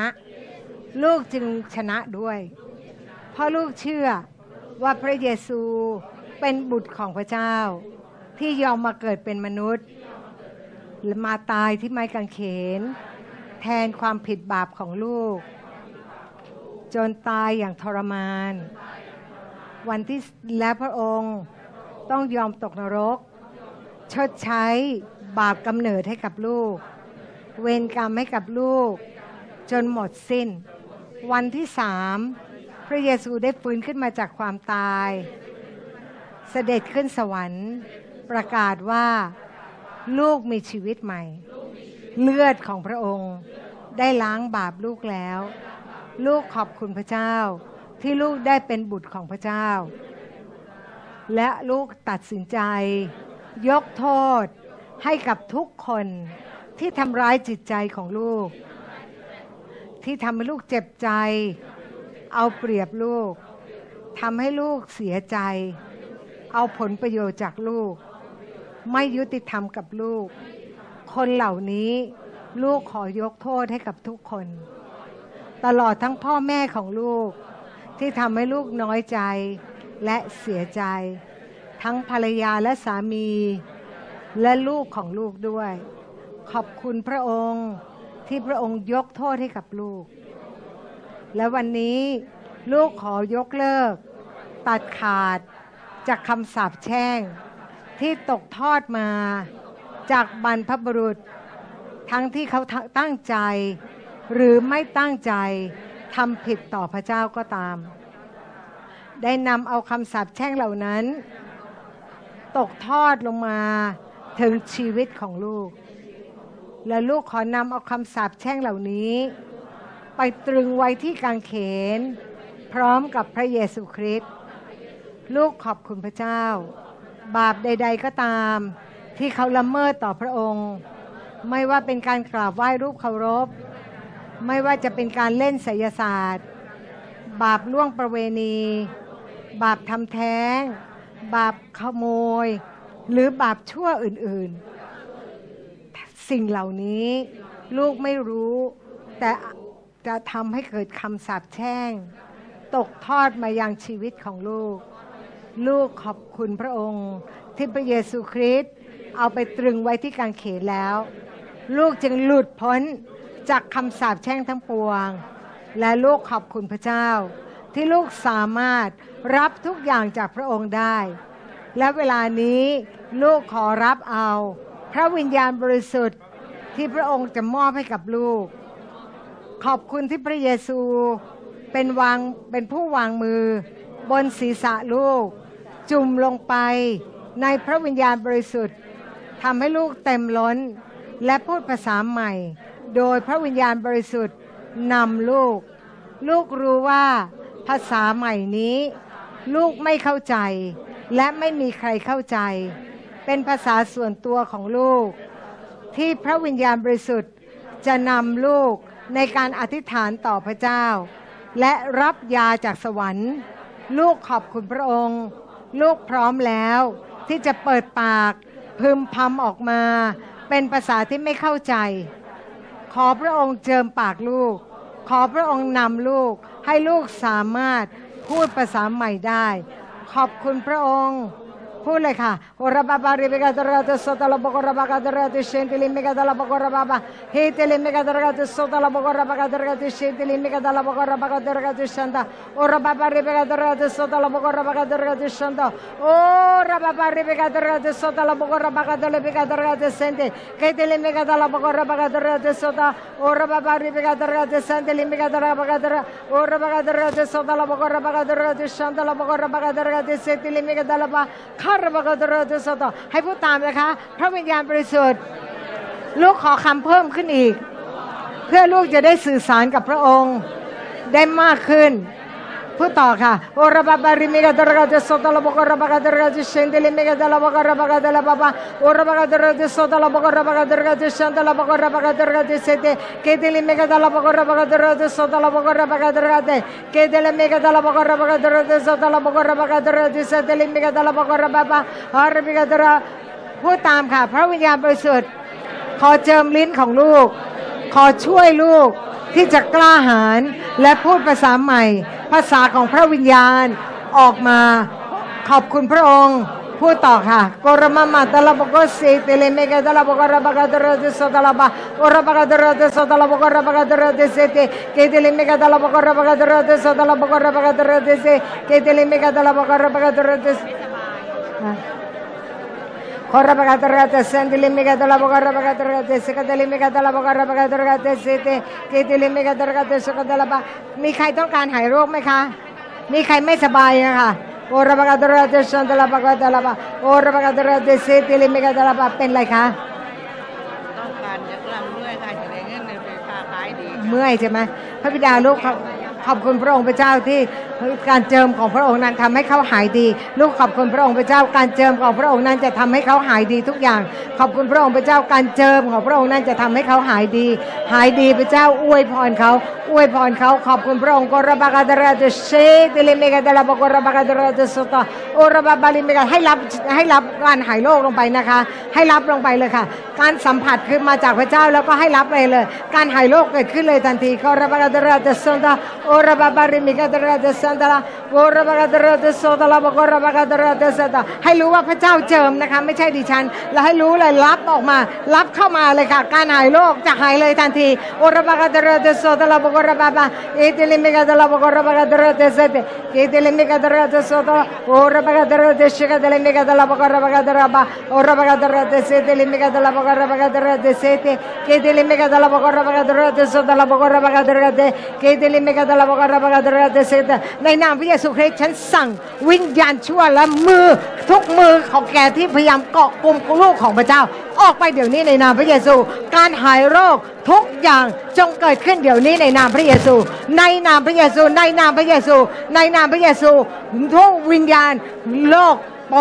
ลูกจึงชนะด้วยเพราะลูกเชื่อว่าพระเยซูเป็นบุตรของพระเจ้าที่ยอมมาเกิดเป็นมนุษย์มาตายที่ไม้กางเขนแทนความผิดบาปของลูกจนตายอย่างทรมานวันที่และพระองค์ต้องยอมตกนรกชดใช้ บาปกำเนิดให้กับลูกเวรกรรมให้กับลูกจนหมดสิ้นวันที่สามพระเยซูได้ฟื้นขึ้นมาจากความตายเสด็จขึ้นสวรรค์ประกาศว่าลูกมีชีวิตใหม่เลือดของพระองค์ได้ล้างบาปลูกแล้วลูกขอบคุณพระเจ้าที่ลูกได้เป็นบุตรของพระเจ้าและลูกตัดสินใจยกโทษให้กับทุกคนที่ทำร้ายจิตใจของลูกที่ทำให้ลูกเจ็บใจเอาเปรียบลูกทำให้ลูกเสียใจเอาผลประโยชน์จากลูกไม่ยุติธรรมกับลูกคนเหล่านี้ลูกขอยกโทษให้กับทุกคนตลอดทั้งพ่อแม่ของลูกที่ทำให้ลูกน้อยใจและเสียใจทั้งภรรยาและสามีและลูกของลูกด้วยขอบคุณพระองค์ที่พระองค์ยกโทษให้กับลูกและวันนี้ลูกขอยกเลิกตัดขาดจากคำสาปแช่งที่ตกทอดมาจากบรรพบุรุษทั้งที่เขาตั้งใจหรือไม่ตั้งใจทำผิดต่อพระเจ้าก็ตามได้นำเอาคำสาปแช่งเหล่านั้นตกทอดลงมาถึงชีวิตของลูกและลูกขอนำเอาคำสาปแช่งเหล่านี้ไปตรึงไว้ที่กางเขนพร้อมกับพระเยซูคริสต์ลูกขอบคุณพระเจ้าบาปใดๆก็ตามที่เขาละเมิดต่อพระองค์ไม่ว่าเป็นการกราบไหว้รูปเคารพไม่ว่าจะเป็นการเล่นไสยศาสตร์บาปล่วงประเวณีบาปทำแท้งบาปขโมยหรือบาปชั่วอื่นๆสิ่งเหล่านี้ลูกไม่รู้แต่จะทำให้เกิดคำสาปแช่งตกทอดมายังชีวิตของลูกลูกขอบคุณพระองค์ที่พระเยซูคริสต์เอาไปตรึงไว้ที่กางเขนแล้วลูกจึงหลุดพ้นจากคำสาปแช่งทั้งปวงและลูกขอบคุณพระเจ้าที่ลูกสามารถรับทุกอย่างจากพระองค์ได้และเวลานี้ลูกขอรับเอาพระวิญญาณบริสุทธิ์ที่พระองค์จะมอบให้กับลูกขอบคุณที่พระเยซูเป็นวางเป็นผู้วางมือบนศีรษะลูกจุ่มลงไปในพระวิญญาณบริสุทธิ์ทำให้ลูกเต็มล้นและพูดภาษาใหม่โดยพระวิญญาณบริสุทธิ์นำลูกลูกรู้ว่าภาษาใหม่นี้ลูกไม่เข้าใจและไม่มีใครเข้าใจเป็นภาษาส่วนตัวของลูกที่พระวิญญาณบริสุทธิ์จะนำลูกในการอธิษฐานต่อพระเจ้าและรับยาจากสวรรค์ลูกขอบคุณพระองค์ลูกพร้อมแล้วที่จะเปิดปากพึมพำออกมาเป็นภาษาที่ไม่เข้าใจขอพระองค์เจิมปากลูกขอพระองค์นำลูกให้ลูกสามารถพูดภาษาใหม่ได้ขอบคุณพระองค์พูดเลยค่ะโอระบาบาริเบกาตระตุสตาลาบกระบากาตระตุเชนติลิเมกาตลาบกระบาบาเฮติลิเมกาตระตุสตาลาบกระบากาตระตุเชนติลิเมกาตลาบกระบากาตระตุชันตาโอระบาบาริเบกาตระตุสตาลาบกระบากาตระตุชันตาโอระบาบาริเบกาตระตุสตาลาบกระบากาตระตุเชนติเกติลิเมกาตลาบกระบากาตระตุสตาโอระบาบาริเบกาตระตุเชนติลิเมกาตลาบกระบากาตระโอระบาบาริเบกาตระตุสตาลาบกระบากาตระตุชันตาลาบกระบากาตระตุเชนติลิเมกาตลาบข้าระบากาตระตุสตาให้พูดตามนะคะพระวิญญาณบริสุทธิ์ลูกขอคำเพิ่มขึ้นอีกเพื่อลูกจะได้สื่อสารกับพระองค์ได้มากขึ้นพูดต่อค่ะโอระบาบาริเมกาตระตุสตาลาบกระบากาตระตุเชนติลิเมกาตลาบกระบากาตลาบาโอระบาบาตระตุสตาลาบกระบากาตระตุเชนติลาบกระบากาตระตุเชนติเกติลิเมกาตลาบกระบากาตระตุสตาลาบกระบากาตระตุเกติลิเมกาตลาบกระบากาตระตุสตาลาบกระบากาตระตุเชนติลิเมกาตลาบกระบาบาอาริเมกาตระพูดตามค่ะพระวิญญาณบริสุทธิ์ขอเจิมลิ้นของลูกขอช่วยลูกที่จะกล้าหาญและพูดภาษาใหม่ภาษาของพระวิญญาณออกมาขอบคุณพระองค์พูดต่อค่ะโกรมามาตะลาบกเซเตเลเมกะตะลาบกระบากะตะระตุสตะลาบะโอระบากะตะระตุสตะลาบกระบากะตะระตุเซเตเกเตเลเมกะตะลาบกระบากะตะระตุสตะลาบกระบากะตะระตุเซเกเตเลเมกะตะลาบกระบากะตะระตุ มีใครต้องการหายโรคไหมคะมีใครไม่สบายนะคะโอระบะกาตระเตชันตะละบะกาตะละบะโอระบะกาตระเตเซติลิเมกาตะละบะเป็นไรคะต้องการจะกล้ามเมื่อยค่ะจะได้เงินเดือนเป็นค่าขายดีเมื่อยใช่ไหมพระบิดาลูกขอบคุณพระองค์พระเจ้าที่การเจิมของพระองค์นั้นทำให้เขาหายดีลูกขอบคุณพระองค์พระเจ้าการเจิมของพระองค์นั้นจะทำให้เขาหายดีทุกอย่างขอบคุณพระองค์พระเจ้าการเจิมของพระองค์นั้นจะทำให้เขาหายดีหายดีพระเจ้าอวยพรเขาอวยพรเขาขอบคุณพระองค์กอระบะกาดระเตเชติเลเมกาดระบะกอระบะกาดระเตสุตาโอระบะบาลิเมกาให้รับให้รับการหายโรคลงไปนะคะให้รับลงไปเลยค่ะการสัมผัสคือมาจากพระเจ้าแล้วก็ให้รับไปเลยการหายโรคเกิดขึ้นเลยทันทีกอระบะกาดระเตสุตาโอระบะบาลิเมกาดระเตสันตาลาโกระบะกาดระเตโซตาลาบะกระบะกาดระเตสตาให้รู้ว่าพระเจ้าเจิมนะคะไม่ใช่ดิฉันแล้วให้รู้เลยรับออกมารับเข้ามาเลยค่ะการหายโรคจะหายเลยทันทีโอระบะกาดระเตโซตาลาบะกระบะบะเอติลิเมกาดระบะกระบะกาดระเตสตาเอติลิเมกาดระเตโซตาโอระบะกาดระเตชิกาเดลิเมกาดระบะกระบะกาดระบะโอระบะกาดระเตเซติลิเมกาดระบะกระบะกาดระเตเซติเอติลิเมกาดระบะกระบะกาดระเตโซตาลาบะกระบะกาดระเตเอติลิเมกาดระบะกระบะกาดระเตเซตาในนามพระเยซูคริสต์ฉันสั่งวิญญาณชั่วและมือทุกมือของแกที่พยายามเกาะกลุ่มลูกของพระเจ้าออกไปเดี๋ยวนี้ในนามพระเยซูการหายโรคทุกอย่างจงเกิดขึ้นเดี๋ยวนี้ในนามพระเยซูในนามพระเยซูในนามพระเยซูในนามพระเยซูทุกวิญญาณโรคโป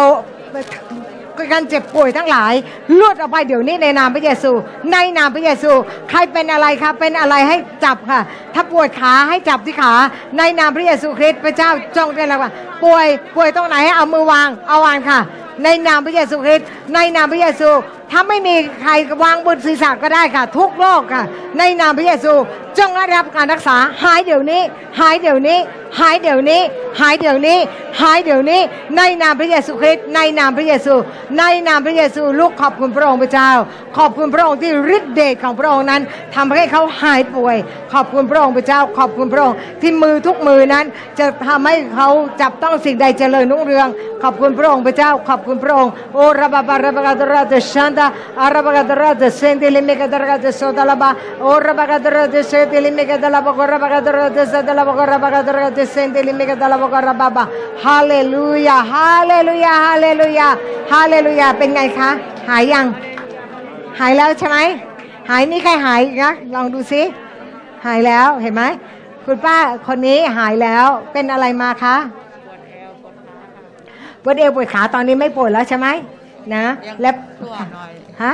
การเจ็บป่วยทั้งหลายหลุดออกไปเดี๋ยวนี้ในนามพระเยซูในนามพระเยซูใครเป็นอะไรคะเป็นอะไรให้จับค่ะถ้าปวดขาให้จับที่ขาในนามพระเยซูคริสต์พระเจ้าจงเป็นอะไรวะป่วยป่วยตรงไหนให้เอามือวางเอาวางค่ะในนามพระเยซูคริสต์ในนามพระเยซูถ้าไม่มีใครวางบนศีรษะก็ได้ค่ะทุกโรคค่ะในนามพระเยซูจงได้รับการรักษาหายเดี๋ยวนี้หายเดี๋ยวนี้หายเดี๋ยวนี้หายเดี๋ยวนี้หายเดี๋ยวนี้ในนามพระเยซูคริสต์ในนามพระเยซูในนามพระเยซูลูกขอบคุณพระองค์พระเจ้าขอบคุณพระองค์ที่ฤทธิ์เดชของพระองค์นั้นทำให้เขาหายป่วยขอบคุณพระองค์พระเจ้าขอบคุณพระองค์ที่มือทุกมือนั้นจะทำให้เขาจับต้องสิ่งใดเจริญรุ่งเรืองขอบคุณพระองค์พระเจ้าขอบคุณพระองค์โอระบะบะระบะกะตะระเตชันตะอะระบะกะตะระเตเซนติลิเมกะตะระกะเตโซตะละบะโอระบะกะตะระเตเซติลิเมกะตะละบะกะระบะกะตะระเตสะตะละบะกะระบะกะตะระเตเซนติลิเมกะตะละบะกะระบะบะฮาเลลูยาฮาเลลูยาฮาเลลูยาฮาเลลูยาเป็นไงคะหายยังหายแล้วใช่ไหมหายนี่ใครหายนะลองดูซิหายแล้วเห็นไหมคุณป้าคนนี้หายแล้วเป็นอะไรมาคะปวดเอวปวดขาตอนนี้ไม่ปวดแล้วใช่ไหมนะแล้วฮะ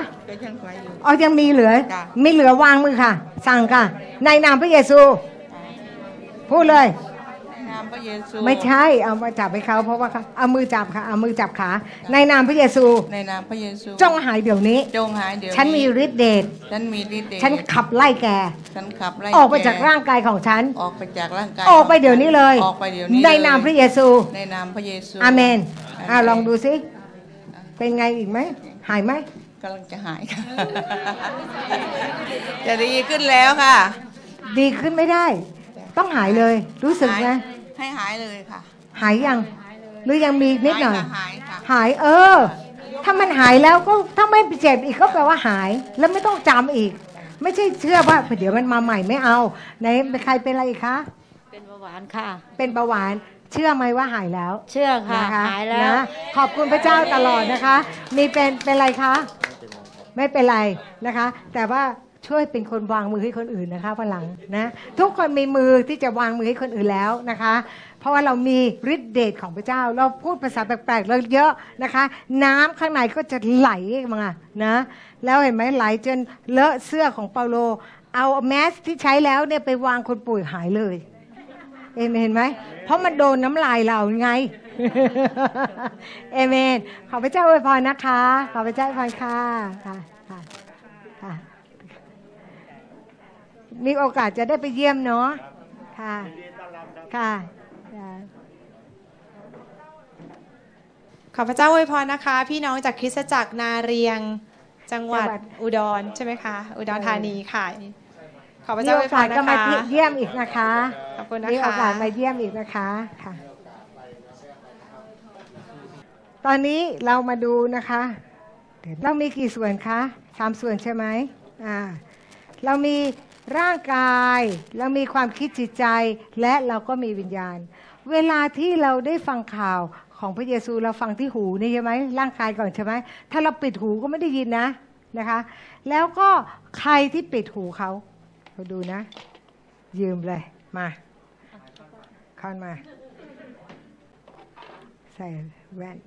อ๋อยังมีเหลือไม่เหลือวางมือค่ะสั่งค่ะในนามพระเยซูพูดเลยไม่ใช่เอามาจับให้เขาเพราะว่าเอามือจับค่ะเอามือจับขาในนามพระเยซูในนามพระเยซูจงหายเดี๋ยวนี้จงหายเดี๋ยวนี้ฉันมีฤทธิ์เดชฉันมีฤทธิ์เดชฉันขับไล่แกฉันขับไล่ออกไปจากร่างกายของฉันออกไปจากร่างกายออกไปเดี๋ยวนี้เลยออกไปเดี๋ยวนี้ในนามพระเยซูในนามพระเยซูอาเมนอ่าลองดูซิเป็นไงอีกไหมหายไหมกำลังจะหายค่ะจะดีขึ้นแล้วค่ะดีขึ้นไม่ได้ต้องหายเลยรู้สึกนะให้หายเลยค่ะหายยังหรือยังมีนิดหน่อยหายเออถ้ามันหายแล้วก็ถ้าไม่เจ็บอีกก็แปลว่าหายแล้วไม่ต้องจำอีกไม่ใช่เชื่อว่าเดี๋ยวมันมาใหม่ไม่เอาไหนใครเป็นอะไรอีกคะเป็นเบาหวานค่ะเป็นเบาหวานเชื่อไหมว่าหายแล้วเชื่อค่ะหายแล้วนะขอบคุณพระเจ้าตลอดนะคะมีเป็นเป็นอะไรคะไม่เป็นไรนะคะแต่ว่าช่วยเป็นคนวางมือให้คนอื่นนะคะวันหลังนะทุกคนมีมือที่จะวางมือให้คนอื่นแล้วนะคะเพราะว่าเรามีฤทธิ์เดชของพระเจ้าเราพูดภาษาแปลกๆเราเยอะนะคะน้ำข้างในก็จะไหลมานะแล้วเห็นไหมไหลจนเลอะเสื้อของเปาโลเอาแมสที่ใช้แล้วเนี่ยไปวางคนป่วยหายเลยเอเมนเห็นไหมเพราะมันโดนน้ำลายเราไงเอเมนขอพระเจ้าอวยพรนะคะขอพระเจ้าอวยพรค่ะค่ะมีโอกาสจะได้ไปเยี่ยมเนาะค่ะค่ะขอพระเจ้าอวยพรนะคะพี่น้องจากคริสตจักรนาเรียงจังหวัดอุดรใช่ไหมคะอุดรธานีค่ะขอพระเจ้าอวยพรนะคะมาเยี่ยมอีกนะคะขอบคุณนะคะมีโอกาสมาเยี่ยมอีกนะคะค่ะตอนนี้เรามาดูนะคะ เรามีกี่ส่วนคะสามส่วนใช่ไหมอ่าเรามีร่างกายเรามีความคิดจิตใจและเราก็มีวิญญาณเวลาที่เราได้ฟังข่าวของพระเยซูเราฟังที่หูนี่ใช่ไหมร่างกายก่อนใช่ไหมถ้าเราปิดหูก็ไม่ได้ยินนะนะคะแล้วก็ใครที่ปิดหูเขาเราดูนะยืมเลยมาค้อนมาใส่แว่น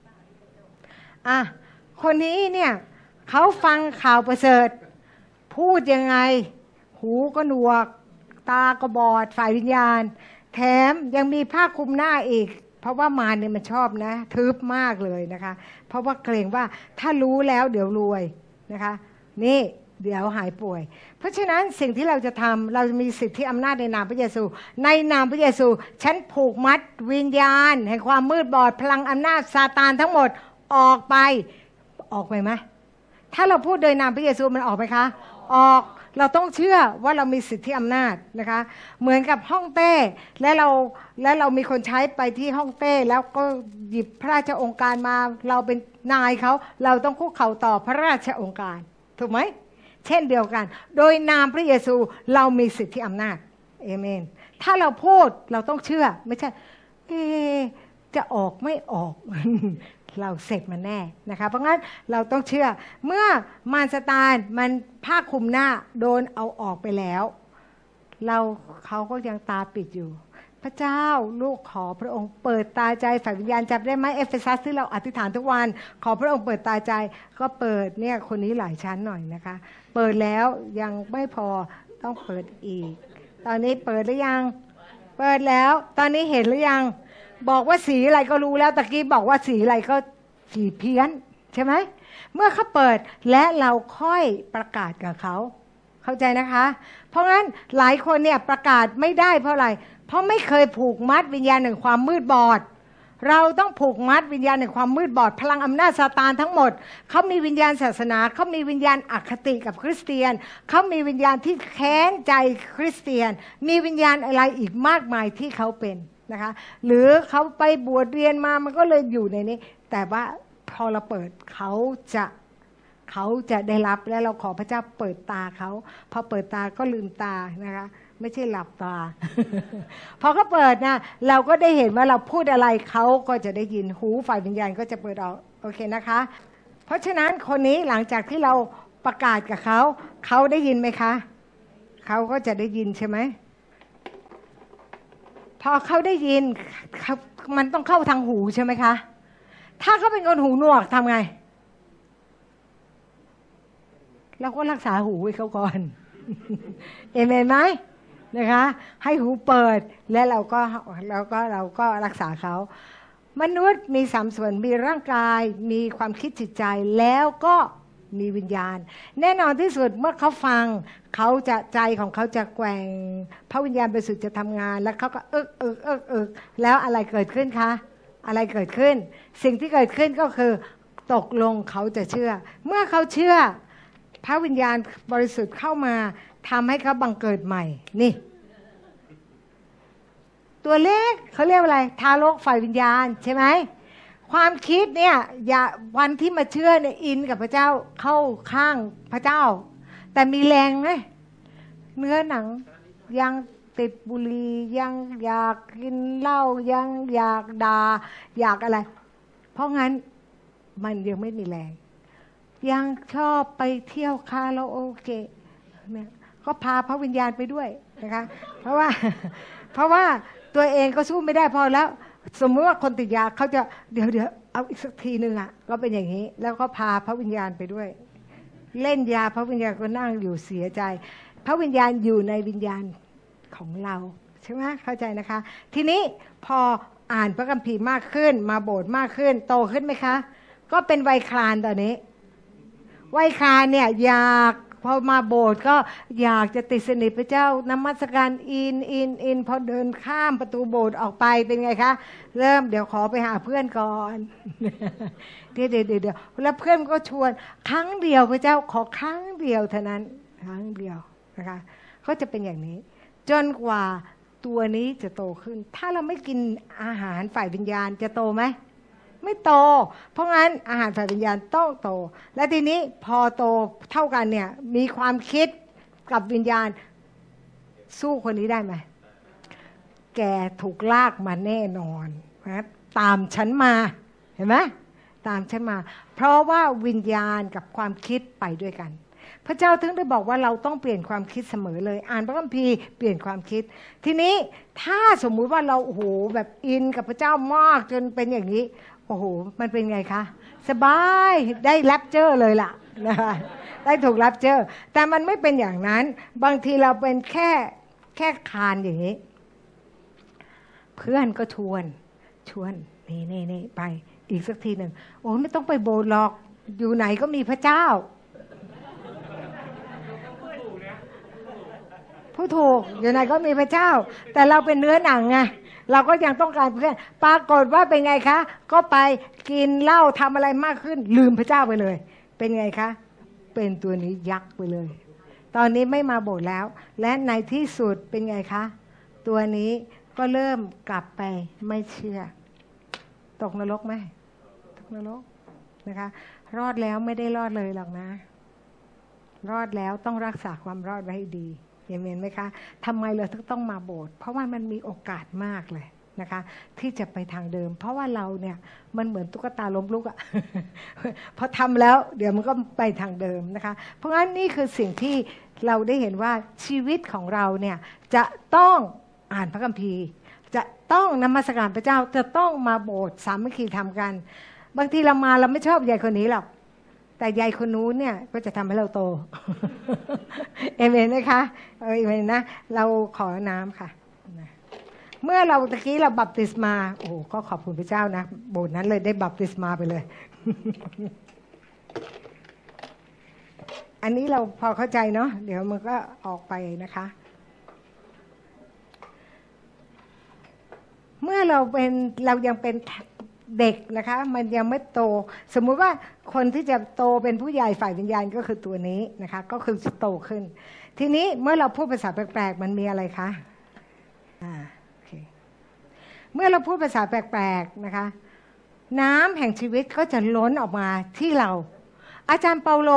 อ่ะคนนี้เนี่ยเขาฟังข่าวประเสริฐพูดยังไงหูก็หนวกตาก็บอดฝ่ายวิญญาณแถมยังมีผ้าคลุมหน้าอีกเพราะว่ามารเนี่ยมันชอบนะทึบมากเลยนะคะเพราะว่าเกรงว่าถ้ารู้แล้วเดี๋ยวรวยนะคะนี่เดี๋ยวหายป่วยเพราะฉะนั้นสิ่งที่เราจะทำเรามีสิทธิอำนาจในนามพระเยซูในนามพระเยซูฉันผูกมัดวิญญาณแห่งความมืดบอดพลังอำนาจซาตานทั้งหมดออกไปออกไปไหมถ้าเราพูดโดยนามพระเยซูมันออกไหมคะออกเราต้องเชื่อว่าเรามีสิทธิอำนาจนะคะเหมือนกับห้องเต้และเราและเรามีคนใช้ไปที่ห้องเต้แล้วก็หยิบพระราชองค์การมาเราเป็นนายเขาเราต้องคุกเข่าต่อพระราชองค์การถูกไหมเช่นเดียวกันโดยนามพระเยซูเรามีสิทธิอำนาจเอเมนถ้าเราพูดเราต้องเชื่อไม่ใช่เอจะออกไม่ออก เราเสร็จมันแน่นะคะเพราะงั้นเราต้องเชื่อเมื่อมารซาตานมันผ้าคลุมหน้าโดนเอาออกไปแล้วเราเขาก็ยังตาปิดอยู่พระเจ้าลูกขอพระองค์เปิดตาใจฝ่ายวิญญาณจับได้ไหมเอเฟซัสที่เราอธิษฐานทุกวันขอพระองค์เปิดตาใจก็เปิดเนี่ยคนนี้หลายชั้นหน่อยนะคะเปิดแล้วยังไม่พอต้องเปิดอีกตอนนี้เปิดหรือยังเปิดแล้วตอนนี้เห็นหรือยังบอกว่าสีอะไรก็รู้แล้วตะกี้บอกว่าสีอะไรก็สีเพี้ยนใช่ไหมเมื่อเขาเปิดและเราค่อยประกาศกับเขาเข้าใจนะคะเพราะงั้นหลายคนเนี่ยประกาศไม่ได้เพราะอะไรเพราะไม่เคยผูกมัดวิญญาณแห่งความมืดบอดเราต้องผูกมัดวิญญาณแห่งความมืดบอดพลังอำนาจซาตานทั้งหมดเขามีวิญญาณศาสนาเขามีวิญญาณอคติกับคริสเตียนเขามีวิญญาณที่แค้นใจคริสเตียนมีวิญญาณอะไรอีกมากมายที่เขาเป็นนะคะหรือเขาไปบวชเรียนมามันก็เลยอยู่ในนี้แต่ว่าพอเราเปิดเขาจะเขาจะได้รับและเราขอพระเจ้าเปิดตาเขาพอเปิดตาก็ลืมตานะคะไม่ใช่หลับตา พอเขาเปิดนะเราก็ได้เห็นว่าเราพูดอะไรเขาก็จะได้ยินหูฝ่ายวิญญาณก็จะเปิดออกโอเคนะคะเพราะฉะนั้นคนนี้หลังจากที่เราประกาศกับเขาเขาได้ยินไหมคะเขาก็จะได้ยินใช่ไหมพอเขาได้ยินมันต้องเข้าทางหูใช่ไหมคะถ้าเขาเป็นคนหูหนวกทำไงเราก็รักษาหูไว้เขาก่อน เอเมนไหมนะคะให้หูเปิดและเราก็เราก็เราก็รักษาเขามนุษย์มีสามส่วนมีร่างกายมีความคิดจิตใจแล้วก็มีวิญญาณแน่นอนที่สุดเมื่อเขาฟังเขาจะใจของเขาจะแกว่งพระวิญญาณบริสุทธิ์จะทำงานแล้วเขาก็เอิกเอิกเอิกเอิกแล้วอะไรเกิดขึ้นคะอะไรเกิดขึ้นสิ่งที่เกิดขึ้นก็คือตกลงเขาจะเชื่อเมื่อเขาเชื่อพระวิญญาณบริสุทธิ์เข้ามาทำให้เขาบังเกิดใหม่นี่ตัวเลขเขาเรียกอะไรทารกฝ่ายวิญญาณใช่ไหมความคิดเนี่ยอย่าวันที่มาเชื่อเนี่ยอินกับพระเจ้าเข้าข้างพระเจ้าแต่มีแรงไหมเนื้อหนังยังติดบุหรี่ยังอยากกินเหล้ายังอยากด่าอยากอะไรเพราะงั้นมันยังไม่มีแรงยังชอบไปเที่ยวคาราโอเกะเนี่ยก็พาพระวิญญาณไปด้วยนะคะเพราะว่าเพราะว่าตัวเองก็สู้ไม่ได้พอแล้วสมมติว่าคนติดยาเขาจะเดี๋ยวเดี๋ยวเอาอีกสักทีหนึ่งอ่ะก็เป็นอย่างนี้แล้วก็พาพระวิญญาณไปด้วยเล่นยาพระวิญญาณก็นั่งอยู่เสียใจพระวิญญาณอยู่ในวิญญาณของเราใช่ไหมเข้าใจนะคะทีนี้พออ่านพระคัมภีร์มากขึ้นมาโบสถ์มากขึ้นโตขึ้นไหมคะก็เป็นวัยคลานตอนนี้วัยคลานเนี่ยอยากพอมาโบสถ์ก็อยากจะติดสนิทพระเจ้านมัสการอินอินอินพอเดินข้ามประตูโบสถ์ออกไปเป็นไงคะเริ่มเดี๋ยวขอไปหาเพื่อนก่อนเดี๋ยวเดี๋ยวเดี๋ยวแล้วเพื่อนก็ชวนครั้งเดียวพระเจ้าขอครั้งเดียวเท่านั้นครั้งเดียวนะคะก็จะเป็นอย่างนี้จนกว่าตัวนี้จะโตขึ้นถ้าเราไม่กินอาหารฝ่ายวิญญาณจะโตไหม ไม่โตเพราะงั้นอาหารฝ่ายวิญญาณต้องโตและทีนี้พอโตเท่ากันเนี่ยมีความคิดกับวิญญาณสู้คนนี้ได้ไหมแกถูกลากมาแน่นอนนะตามฉันมาเห็นไหมตามฉันมาเพราะว่าวิญญาณกับความคิดไปด้วยกันพระเจ้าถึงได้บอกว่าเราต้องเปลี่ยนความคิดเสมอเลยอ่านพระคัมภีร์เปลี่ยนความคิดทีนี้ถ้าสมมุติว่าเราโอ้โหแบบอินกับพระเจ้ามากจนเป็นอย่างนี้โอ้โหมันเป็นไงคะสบายได้แรปเจอร์เลยล่ะนะได้ถูกแรปเจอร์แต่มันไม่เป็นอย่างนั้นบางทีเราเป็นแค่แค่คานอย่างนี้เพื่อนก็ชวนชวนนี่นี่นี่ไปอีกสักทีหนึ่งโอ้ไม่ต้องไปโบสถ์หรอกอยู่ไหนก็มีพระเจ้าผู้ถูกอยู่ไหนก็มีพระเจ้าแต่เราเป็นเนื้อหนังไงเราก็ยังต้องการเพื่อนปรากฏว่าเป็นไงคะก็ไปกินเหล้าทำอะไรมากขึ้นลืมพระเจ้าไปเลยเป็นไงคะเป็นตัวนี้ยักษ์ไปเลยตอนนี้ไม่มาโบสถ์แล้วและในที่สุดเป็นไงคะตัวนี้ก็เริ่มกลับไปไม่เชื่อตกนรกไหมตกนรกนะคะรอดแล้วไม่ได้รอดเลยหรอกนะรอดแล้วต้องรักษาความรอดไว้ให้ดีเห็นไหมคะทำไมเราถึงต้องมาโบสถ์เพราะว่ามันมีโอกาสมากเลยนะคะที่จะไปทางเดิมเพราะว่าเราเนี่ยมันเหมือนตุ๊กตาล้มลุกอะ พอทำแล้วเดี๋ยวมันก็ไปทางเดิมนะคะเพราะงั้นนี่คือสิ่งที่เราได้เห็นว่าชีวิตของเราเนี่ยจะต้องอ่านพระคัมภีร์จะต้องนมัสการพระเจ้าจะต้องมาโบสถ์สามัคคีทำกันบางทีเรามาเราไม่ชอบยายคนนี้หรอกแต่ยายคนนู้นเนี่ยก็จะทำให้เราโตเอเมนไหมคะเอเมนนะเราขอน้ำค่ะเมื่อเราตะกี้เราบัพติศมาโอ้ก็ขอบคุณพระเจ้านะโบสถ์นั้นเลยได้บัพติศมาไปเลย อันนี้เราพอเข้าใจเนาะเดี๋ยวมันก็ออกไปนะคะเมื่อเราเป็นเรายังเป็นเด็กนะคะมันยังไม่โตสมมุติว่าคนที่จะโตเป็นผู้ใหญ่ฝ่ายวิญญาณก็คือตัวนี้นะคะก็คือจะโตขึ้นทีนี้เมื่อเราพูดภาษาแปลกๆมันมีอะไรคะอ่าโอเคเมื่อเราพูดภาษาแปลกๆนะคะน้ำแห่งชีวิตก็จะล้นออกมาที่เราอาจารย์เปาโล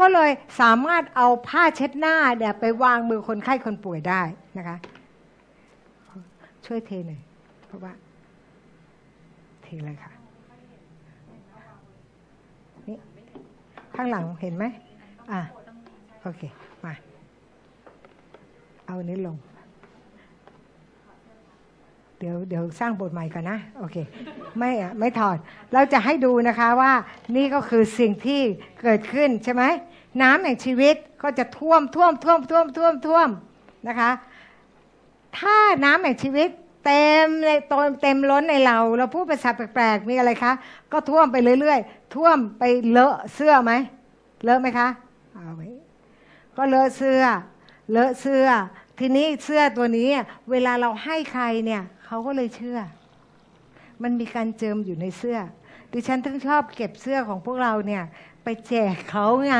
ก็เลยสามารถเอาผ้าเช็ดหน้าเดี๋ยวไปวางมือคนไข้คนป่วยได้นะคะช่วยเทหน่อยเพราะว่าทีเลยค่ะนี่ข้างหลังเห็นไหมอ่ะโอเคมาเอาอันนี้ลงเดี๋ยวเดี๋ยวสร้างบทใหม่ก่อนนะโอเคไม่อ่ะไม่ถอดเราจะให้ดูนะคะว่านี่ก็คือสิ่งที่เกิดขึ้นใช่ไหมน้ำแห่งชีวิตก็จะท่วมท่วมท่วมท่วมท่วมท่วมนะคะถ้าน้ำแห่งชีวิตเต็มในตอนเต็มล้นในเราเราพูดภาษาแปลกๆมีอะไรคะก็ท่วมไปเรื่อยๆท่วมไปเลอะเสื้อไหมเลอะไหมคะเอาไว้ก็เลอะเสื้อเลอะเสื้อทีนี้เสื้อตัวนี้เวลาเราให้ใครเนี่ยเขาก็เลยเชื่อมันมีการเจิมอยู่ในเสื้อดิฉันถึงชอบเก็บเสื้อของพวกเราเนี่ยไปแจกเขาไง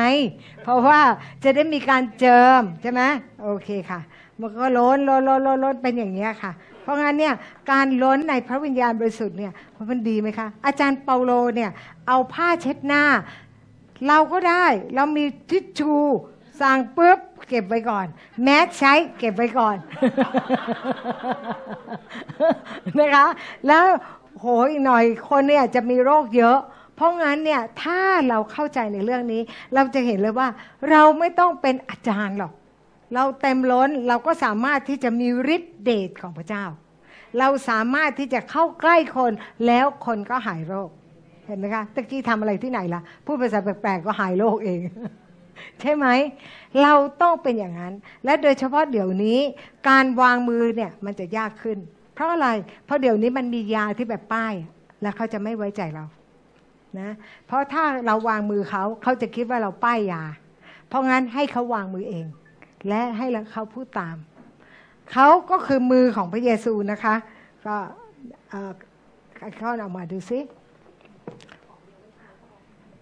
เพราะว่าจะได้มีการเจิมใช่ไหมโอเคค่ะมันก็ล้นล้นล้นล้นเป็นอย่างนี้ค่ะเพราะงั้นเนี่ยการล้นในพระวิญญาณบริสุทธิ์เนี่ยมันดีไหมคะอาจารย์เปาโลเนี่ยเอาผ้าเช็ดหน้าเราก็ได้เรามีทิชชู่สั่งปุ๊บเก็บไว้ก่อนแมสใช้เก็บไว้ก่อน นะคะแล้วโหอีกหน่อยคนเนี่ยจะมีโรคเยอะเพราะงั้นเนี่ยถ้าเราเข้าใจในเรื่องนี้เราจะเห็นเลยว่าเราไม่ต้องเป็นอาจารย์หรอกเราเต็มล้นเราก็สามารถที่จะมีฤทธิ์เดชของพระเจ้าเราสามารถที่จะเข้าใกล้คนแล้วคนก็หายโรคเห็นไหมคะตะกี้ทำอะไรที่ไหนล่ะพูดภาษาแปลกๆก็หายโรคเอง ใช่ไหมเราต้องเป็นอย่างนั้นและโดยเฉพาะเดี๋ยวนี้การวางมือเนี่ยมันจะยากขึ้นเพราะอะไรเพราะเดี๋ยวนี้มันมียาที่แบบป้ายแล้วเขาจะไม่ไว้ใจเรานะเพราะถ้าเราวางมือเขาเขาจะคิดว่าเราป้ายยาเพราะงั้นให้เขาวางมือเองและให้เขาพูดตามเขาก็คือมือของพระเยซูนะคะก็ข้อออกมาดูซิ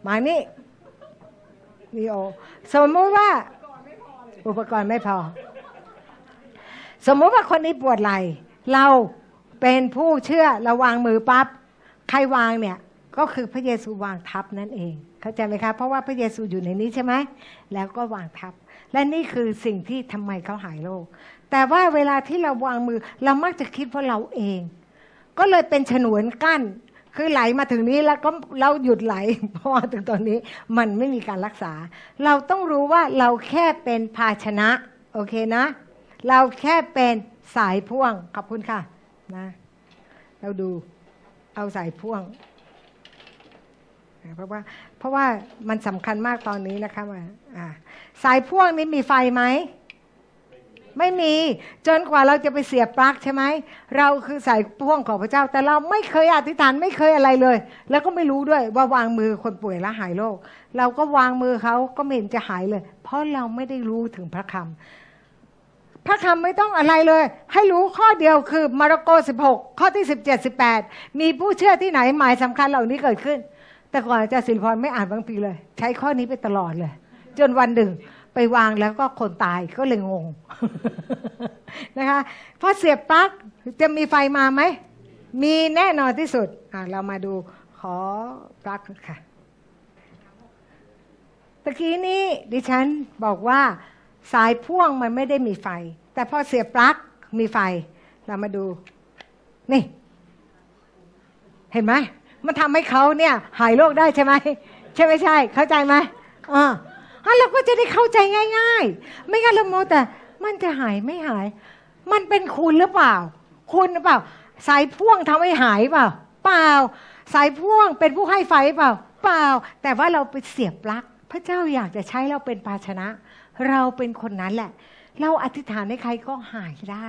มานี่วิโอสมมติว่าอุปกรณ์ไม่พอสมมติว่าคนนี้ปวดไหล่เราเป็นผู้เชื่อเราวางมือปั๊บใครวางเนี่ย ก็คือพระเยซูวางทัพนั่นเองเข้าใจไหมคะเพราะว่าพระเยซูอยู่ในนี้ใช่ไหมแล้วก็วางทัพและนี่คือสิ่งที่ทำไมเขาหายโรคแต่ว่าเวลาที่เราวางมือเรามักจะคิดว่าเราเองก็เลยเป็นฉนวนกั้นคือไหลมาถึงนี้แล้วก็เราหยุดไหลพอถึงตอนนี้มันไม่มีการรักษาเราต้องรู้ว่าเราแค่เป็นภาชนะโอเคนะเราแค่เป็นสายพ่วงขอบคุณค่ะนะเราดูเอาสายพ่วงเพราะว่าเพราะว่ามันสำคัญมากตอนนี้นะคะว่าสายพ่วงนี้มีไฟไหมไม่มีจนกว่าเราจะไปเสียบปลั๊กใช่ไหมเราคือสายพ่วงของพระเจ้าแต่เราไม่เคยอธิษฐานไม่เคยอะไรเลยแล้วก็ไม่รู้ด้วยว่าวางมือคนป่วยแล้วหายโรคเราก็วางมือเขาก็ไม่เห็นจะหายเลยเพราะเราไม่ได้รู้ถึงพระคำพระคำไม่ต้องอะไรเลยให้รู้ข้อเดียวคือมาระโกสิบหกข้อที่สิบเจ็ด สิบแปดมีผู้เชื่อที่ไหนหมายสำคัญเหล่านี้เกิดขึ้นแต่ก่อนอาจารย์ศิริพรไม่อ่านบางปีเลยใช้ข้อนี้ไปตลอดเลยจนวันหนึ่งไปวางแล้วก็คนตายก็เลยงง นะคะพอเสียบปลั๊กจะมีไฟมาไหมมีแน่นอนที่สุดเรามาดูขอปลั๊กค่ะตะกี้นี้ดิฉันบอกว่าสายพ่วงมันไม่ได้มีไฟแต่พอเสียบปลั๊กมีไฟเรามาดูนี่เห็นไหมมันทำให้เขาเนี่ยหายโรคได้ใช่ไหมใช่ไม่ใช่เข้าใจไหมอ่าเราก็จะได้เข้าใจง่ายๆไม่งั้นเราโมแต่มันจะหายไม่หายมันเป็นคุณหรือเปล่าคุณหรือเปล่าสายพ่วงทำให้หายเปล่าเปล่าสายพ่วงเป็นผู้ให้ไฟเปล่าเปล่าแต่ว่าเราไปเสียบปลั๊กพระเจ้าอยากจะใช้เราเป็นภาชนะเราเป็นคนนั้นแหละเราอธิษฐานให้ใครก็หายได้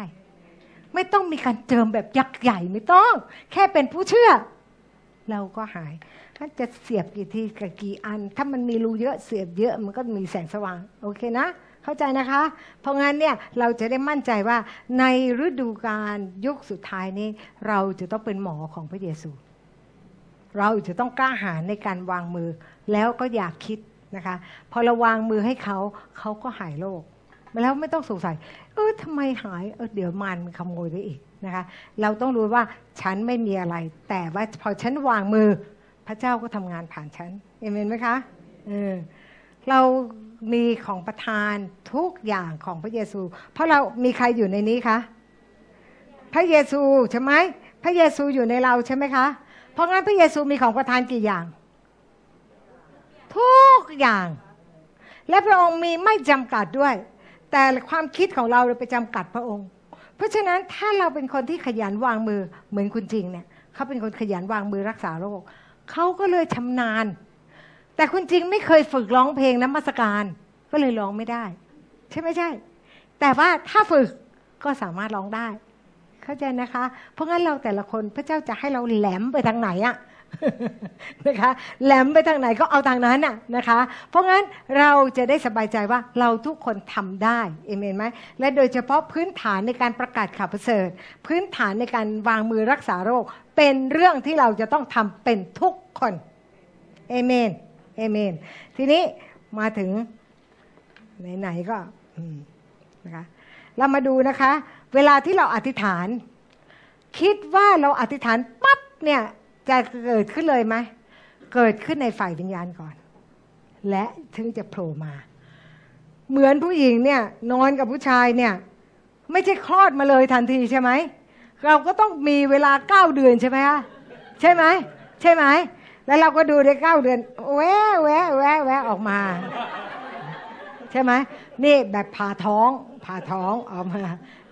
ไม่ต้องมีการเจิมแบบยักษ์ใหญ่ไม่ต้องแค่เป็นผู้เชื่อเราก็หายถ้าจะเสียบกี่ทีกับกี่อันถ้ามันมีรูเยอะเสียบเยอะมันก็มีแสงสว่างโอเคนะเข้าใจนะคะเพราะงั้นเนี่ยเราจะได้มั่นใจว่าในฤดูกาลยุคสุดท้ายนี้เราจะต้องเป็นหมอของพระเยซูเราจะต้องกล้าหาญในการวางมือแล้วก็อย่าคิดนะคะพอเราวางมือให้เขาเขาก็หายโรคแล้วไม่ต้องสงสัยเออทำไมหายเออเดี๋ยวมันมันขโมยได้อีกนะคะเราต้องรู้ว่าฉันไม่มีอะไรแต่ว่าพอฉันวางมือพระเจ้าก็ทำงานผ่านฉันเอเมนไหมคะเออเรามีของประทานทุกอย่างของพระเยซูเพราะเรามีใครอยู่ในนี้คะพระเยซูใช่ไหมพระเยซูอยู่ในเราใช่ไหมคะเพราะงั้นพระเยซูมีของประทานกี่อย่างทุกอย่างและพระองค์มีไม่จำกัดด้วยแต่ความคิดของเราเราไปจำกัดพระองค์เพราะฉะนั้นถ้าเราเป็นคนที่ขยันวางมือเหมือนคุณจริงเนี่ยเขาเป็นคนขยันวางมือรักษาโรคเขาก็เลยชำนาญแต่คุณจริงไม่เคยฝึกร้องเพลงน้ำมัสการก็เลยร้องไม่ได้ใช่ไม่ใช่แต่ว่าถ้าฝึกก็สามารถร้องได้เข้าใจนะคะเพราะงั้นเราแต่ละคนพระเจ้าจะให้เราแหลมไปทางไหนอะ นะคะแหลมไปทางไหนก็เอาทางนั้นอะนะคะเพราะงั้นเราจะได้สบายใจว่าเราทุกคนทำได้เอเมนไหมและโดยเฉพาะพื้นฐานในการประกาศข่าวประเสริฐพื้นฐานในการวางมือรักษาโรคเป็นเรื่องที่เราจะต้องทำเป็นทุกคนเอเมนเอเมนทีนี้มาถึงไหนๆก็นะคะเรามาดูนะคะเวลาที่เราอธิษฐานคิดว่าเราอธิษฐานปั๊บเนี่ยจะเกิดขึ้นเลยไหมเกิดขึ้นในฝ่ายวิญญาณก่อนและถึงจะโผล่มาเหมือนผู้หญิงเนี่ยนอนกับผู้ชายเนี่ยไม่ใช่คลอดมาเลยทันทีใช่ไหมเราก็ต้องมีเวลาเก้าเดือนใช่ไหมคะใช่ไหมใช่ไหมแล้วเราก็ดูในเก้าเดือนแวะแวะแวะแวะออกมาใช่ไหมนี่แบบผ่าท้องผ่าท้องออกมา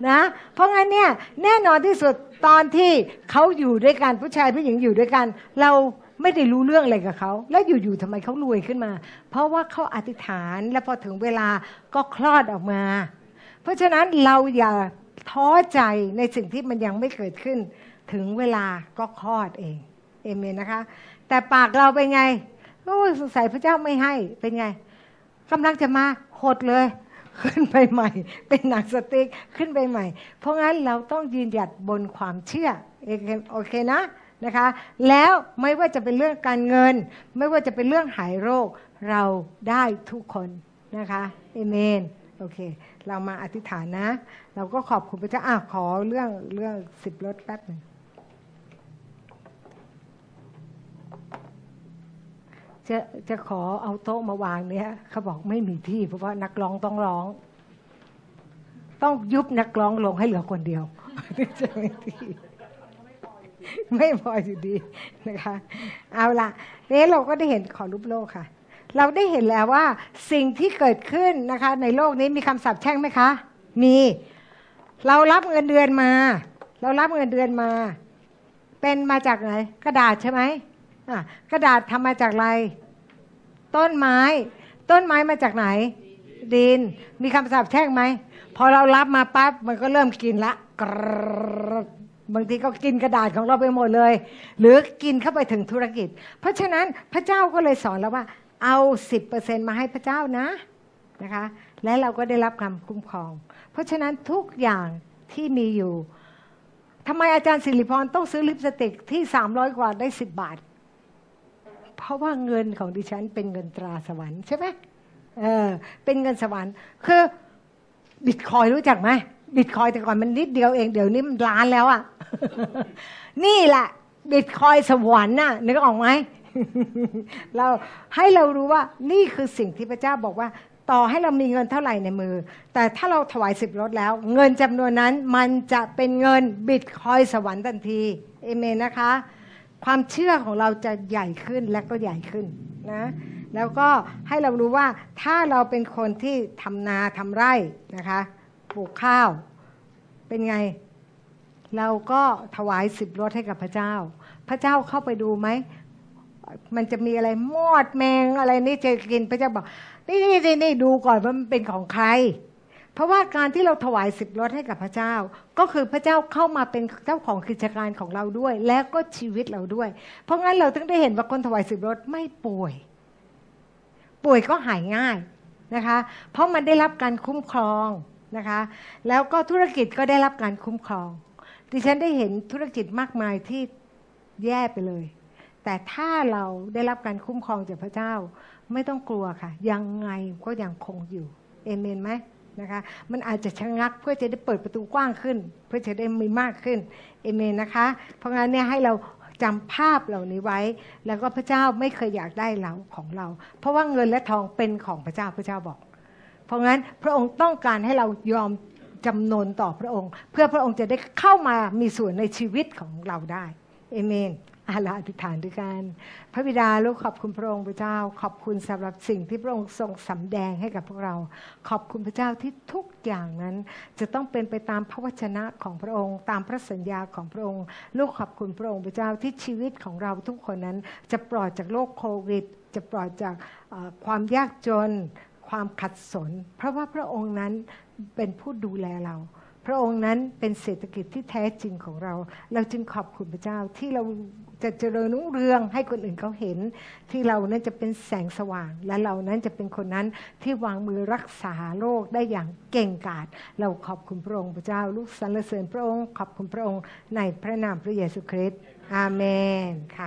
นะเพราะงั้นเนี่ยแน่นอนที่สุดตอนที่เขาอยู่ด้วยกันผู้ชายผู้หญิงอยู่ด้วยกันเราไม่ได้รู้เรื่องอะไรกับเขาแล้วอยู่ๆทำไมเขารวยขึ้นมาเพราะว่าเขาอธิษฐานและพอถึงเวลาก็คลอดออกมาเพราะฉะนั้นเราอย่าท้อใจในสิ่งที่มันยังไม่เกิดขึ้นถึงเวลาก็คลอดเองเอเมนนะคะแต่ปากเราเป็นไงโอ้สงสัยพระเจ้าไม่ให้เป็นไงกำลังจะมาหดเลยขึ้นไปใหม่เป็นหนังสติ๊กขึ้นไปใหม่เพราะงั้นเราต้องยืนหยัดบนความเชื่อโอเคนะนะคะแล้วไม่ว่าจะเป็นเรื่องการเงินไม่ว่าจะเป็นเรื่องหายโรคเราได้ทุกคนนะคะเอเมนโอเคเรามาอธิษฐานนะเราก็ขอบคุณพระเจ้าอ่ะขอเรื่องเรื่องสิบรถแป๊บหนึ่ง จะจะขอเอาโต๊ะมาวางเนี่ยเขาบอกไม่มีที่เพราะว่านักร้องต้องร้องต้องยุบนักร้องลงให้เหลือคนเดียวที่จะมีที่ไม่พออยู่ดีนะคะเอาล่ะนี้เราก็ได้เห็นขอรูปโลกค่ะเราได้เห็นแล้วว่าสิ่งที่เกิดขึ้นนะคะในโลกนี้มีคำสาปแช่งไหมคะมีเรารับเงินเดือนมาเรารับเงินเดือนมาเป็นมาจากไหนกระดาษใช่ไหมอ่ะกระดาษทำมาจากอะไรต้นไม้ต้นไม้มาจากไหนดินมีคำสาปแช่งไหมพอเรารับมาปั๊บมันก็เริ่มกินละบางทีก็กินกระดาษของเราไปหมดเลยหรือกินเข้าไปถึงธุรกิจเพราะฉะนั้นพระเจ้าก็เลยสอนเราว่าเอา สิบเปอร์เซ็นต์ มาให้พระเจ้านะนะคะและเราก็ได้รับคำคุ้มครองเพราะฉะนั้นทุกอย่างที่มีอยู่ทำไมอาจารย์ศิริพรต้องซื้อลิปสติกที่สามร้อยกว่าได้สิบบาทเพราะว่าเงินของดิฉันเป็นเงินตราสวรรค์ใช่ไหมเออเป็นเงินสวรรค์คือบิตคอยรู้จักไหมบิตคอยแต่ก่อนมันนิดเดียวเองเดี๋ยวนี้มันล้านแล้วอ่ะ นี่แหละบิตคอยสวรรค์น่ะนึกออกไหม เราให้เรารู้ว่านี่คือสิ่งที่พระเจ้าบอกว่าต่อให้เรามีเงินเท่าไหร่ในมือแต่ถ้าเราถวายสิบลดแล้วเงินจำนวนนั้นมันจะเป็นเงินบิตคอยสวรรค์ทันทีเอเมนนะคะความเชื่อของเราจะใหญ่ขึ้นและก็ใหญ่ขึ้นนะแล้วก็ให้เรารู้ว่าถ้าเราเป็นคนที่ทำนาทำไร่นะคะปลูกข้าวเป็นไงเราก็ถวายสิบลดให้กับพระเจ้าพระเจ้าเข้าไปดูไหมมันจะมีอะไรมอดแมงอะไรนี่จะกินพระเจ้าบอกนี่นี่นี่ดูก่อนว่ามันเป็นของใครเพราะว่าการที่เราถวายสิบลดให้กับพระเจ้าก็คือพระเจ้าเข้ามาเป็นเจ้าของกิจการของเราด้วยและก็ชีวิตเราด้วยเพราะงั้นเราถึงได้เห็นว่าคนถวายสิบลดไม่ป่วยป่วยก็หายง่ายนะคะเพราะมันได้รับการคุ้มครองนะคะแล้วก็ธุรกิจก็ได้รับการคุ้มครองดิฉันได้เห็นธุรกิจมากมายที่แย่ไปเลยแต่ถ้าเราได้รับการคุ้มครองจากพระเจ้าไม่ต้องกลัวค่ะยังไงก็ยังคงอยู่เอเมนไหมนะคะมันอาจจะชะงักเพื่อจะได้เปิดประตูกว้างขึ้นเพื่อจะได้มีมากขึ้นเอเมนนะคะเพราะงั้นเนี่ยให้เราจำภาพเหล่านี้ไว้แล้วก็พระเจ้าไม่เคยอยากได้เราของเราเพราะว่าเงินและทองเป็นของพระเจ้าพระเจ้าบอกเพราะงั้นพระองค์ต้องการให้เรายอมจำนนต่อพระองค์เพื่อพระองค์จะได้เข้ามามีส่วนในชีวิตของเราได้เอเมนอาราธนาอธิษฐานด้วยกันพระบิดาลูกขอบคุณพระองค์พระเจ้าขอบคุณสำหรับสิ่งที่พระองค์ทรงสำแดงให้กับพวกเราขอบคุณพระเจ้าที่ทุกอย่างนั้นจะต้องเป็นไปตามพระวจนะของพระองค์ตามพระสัญญาของพระองค์ลูกขอบคุณพระองค์พระเจ้าที่ชีวิตของเราทุกคนนั้นจะปลอดจากโรคโควิดจะปลอดจากความยากจนความขัดสนเพราะว่าพระองค์นั้นเป็นผู้ดูแลเราพระองค์นั้นเป็นเศรษฐกิจที่แท้จริงของเราเราจึงขอบคุณพระเจ้าที่เราจะเจริญรุ่งเรืองให้คนอื่นเขาเห็นที่เรานั้นจะเป็นแสงสว่างและเรานั้นจะเป็นคนนั้นที่วางมือรักษาโลกได้อย่างเก่งกาจเราขอบคุณพระองค์พระเจ้าลูกสรรเสริญพระองค์ขอบคุณพระองค์ในพระนามพระเยซูคริสต์อาเมนค่ะ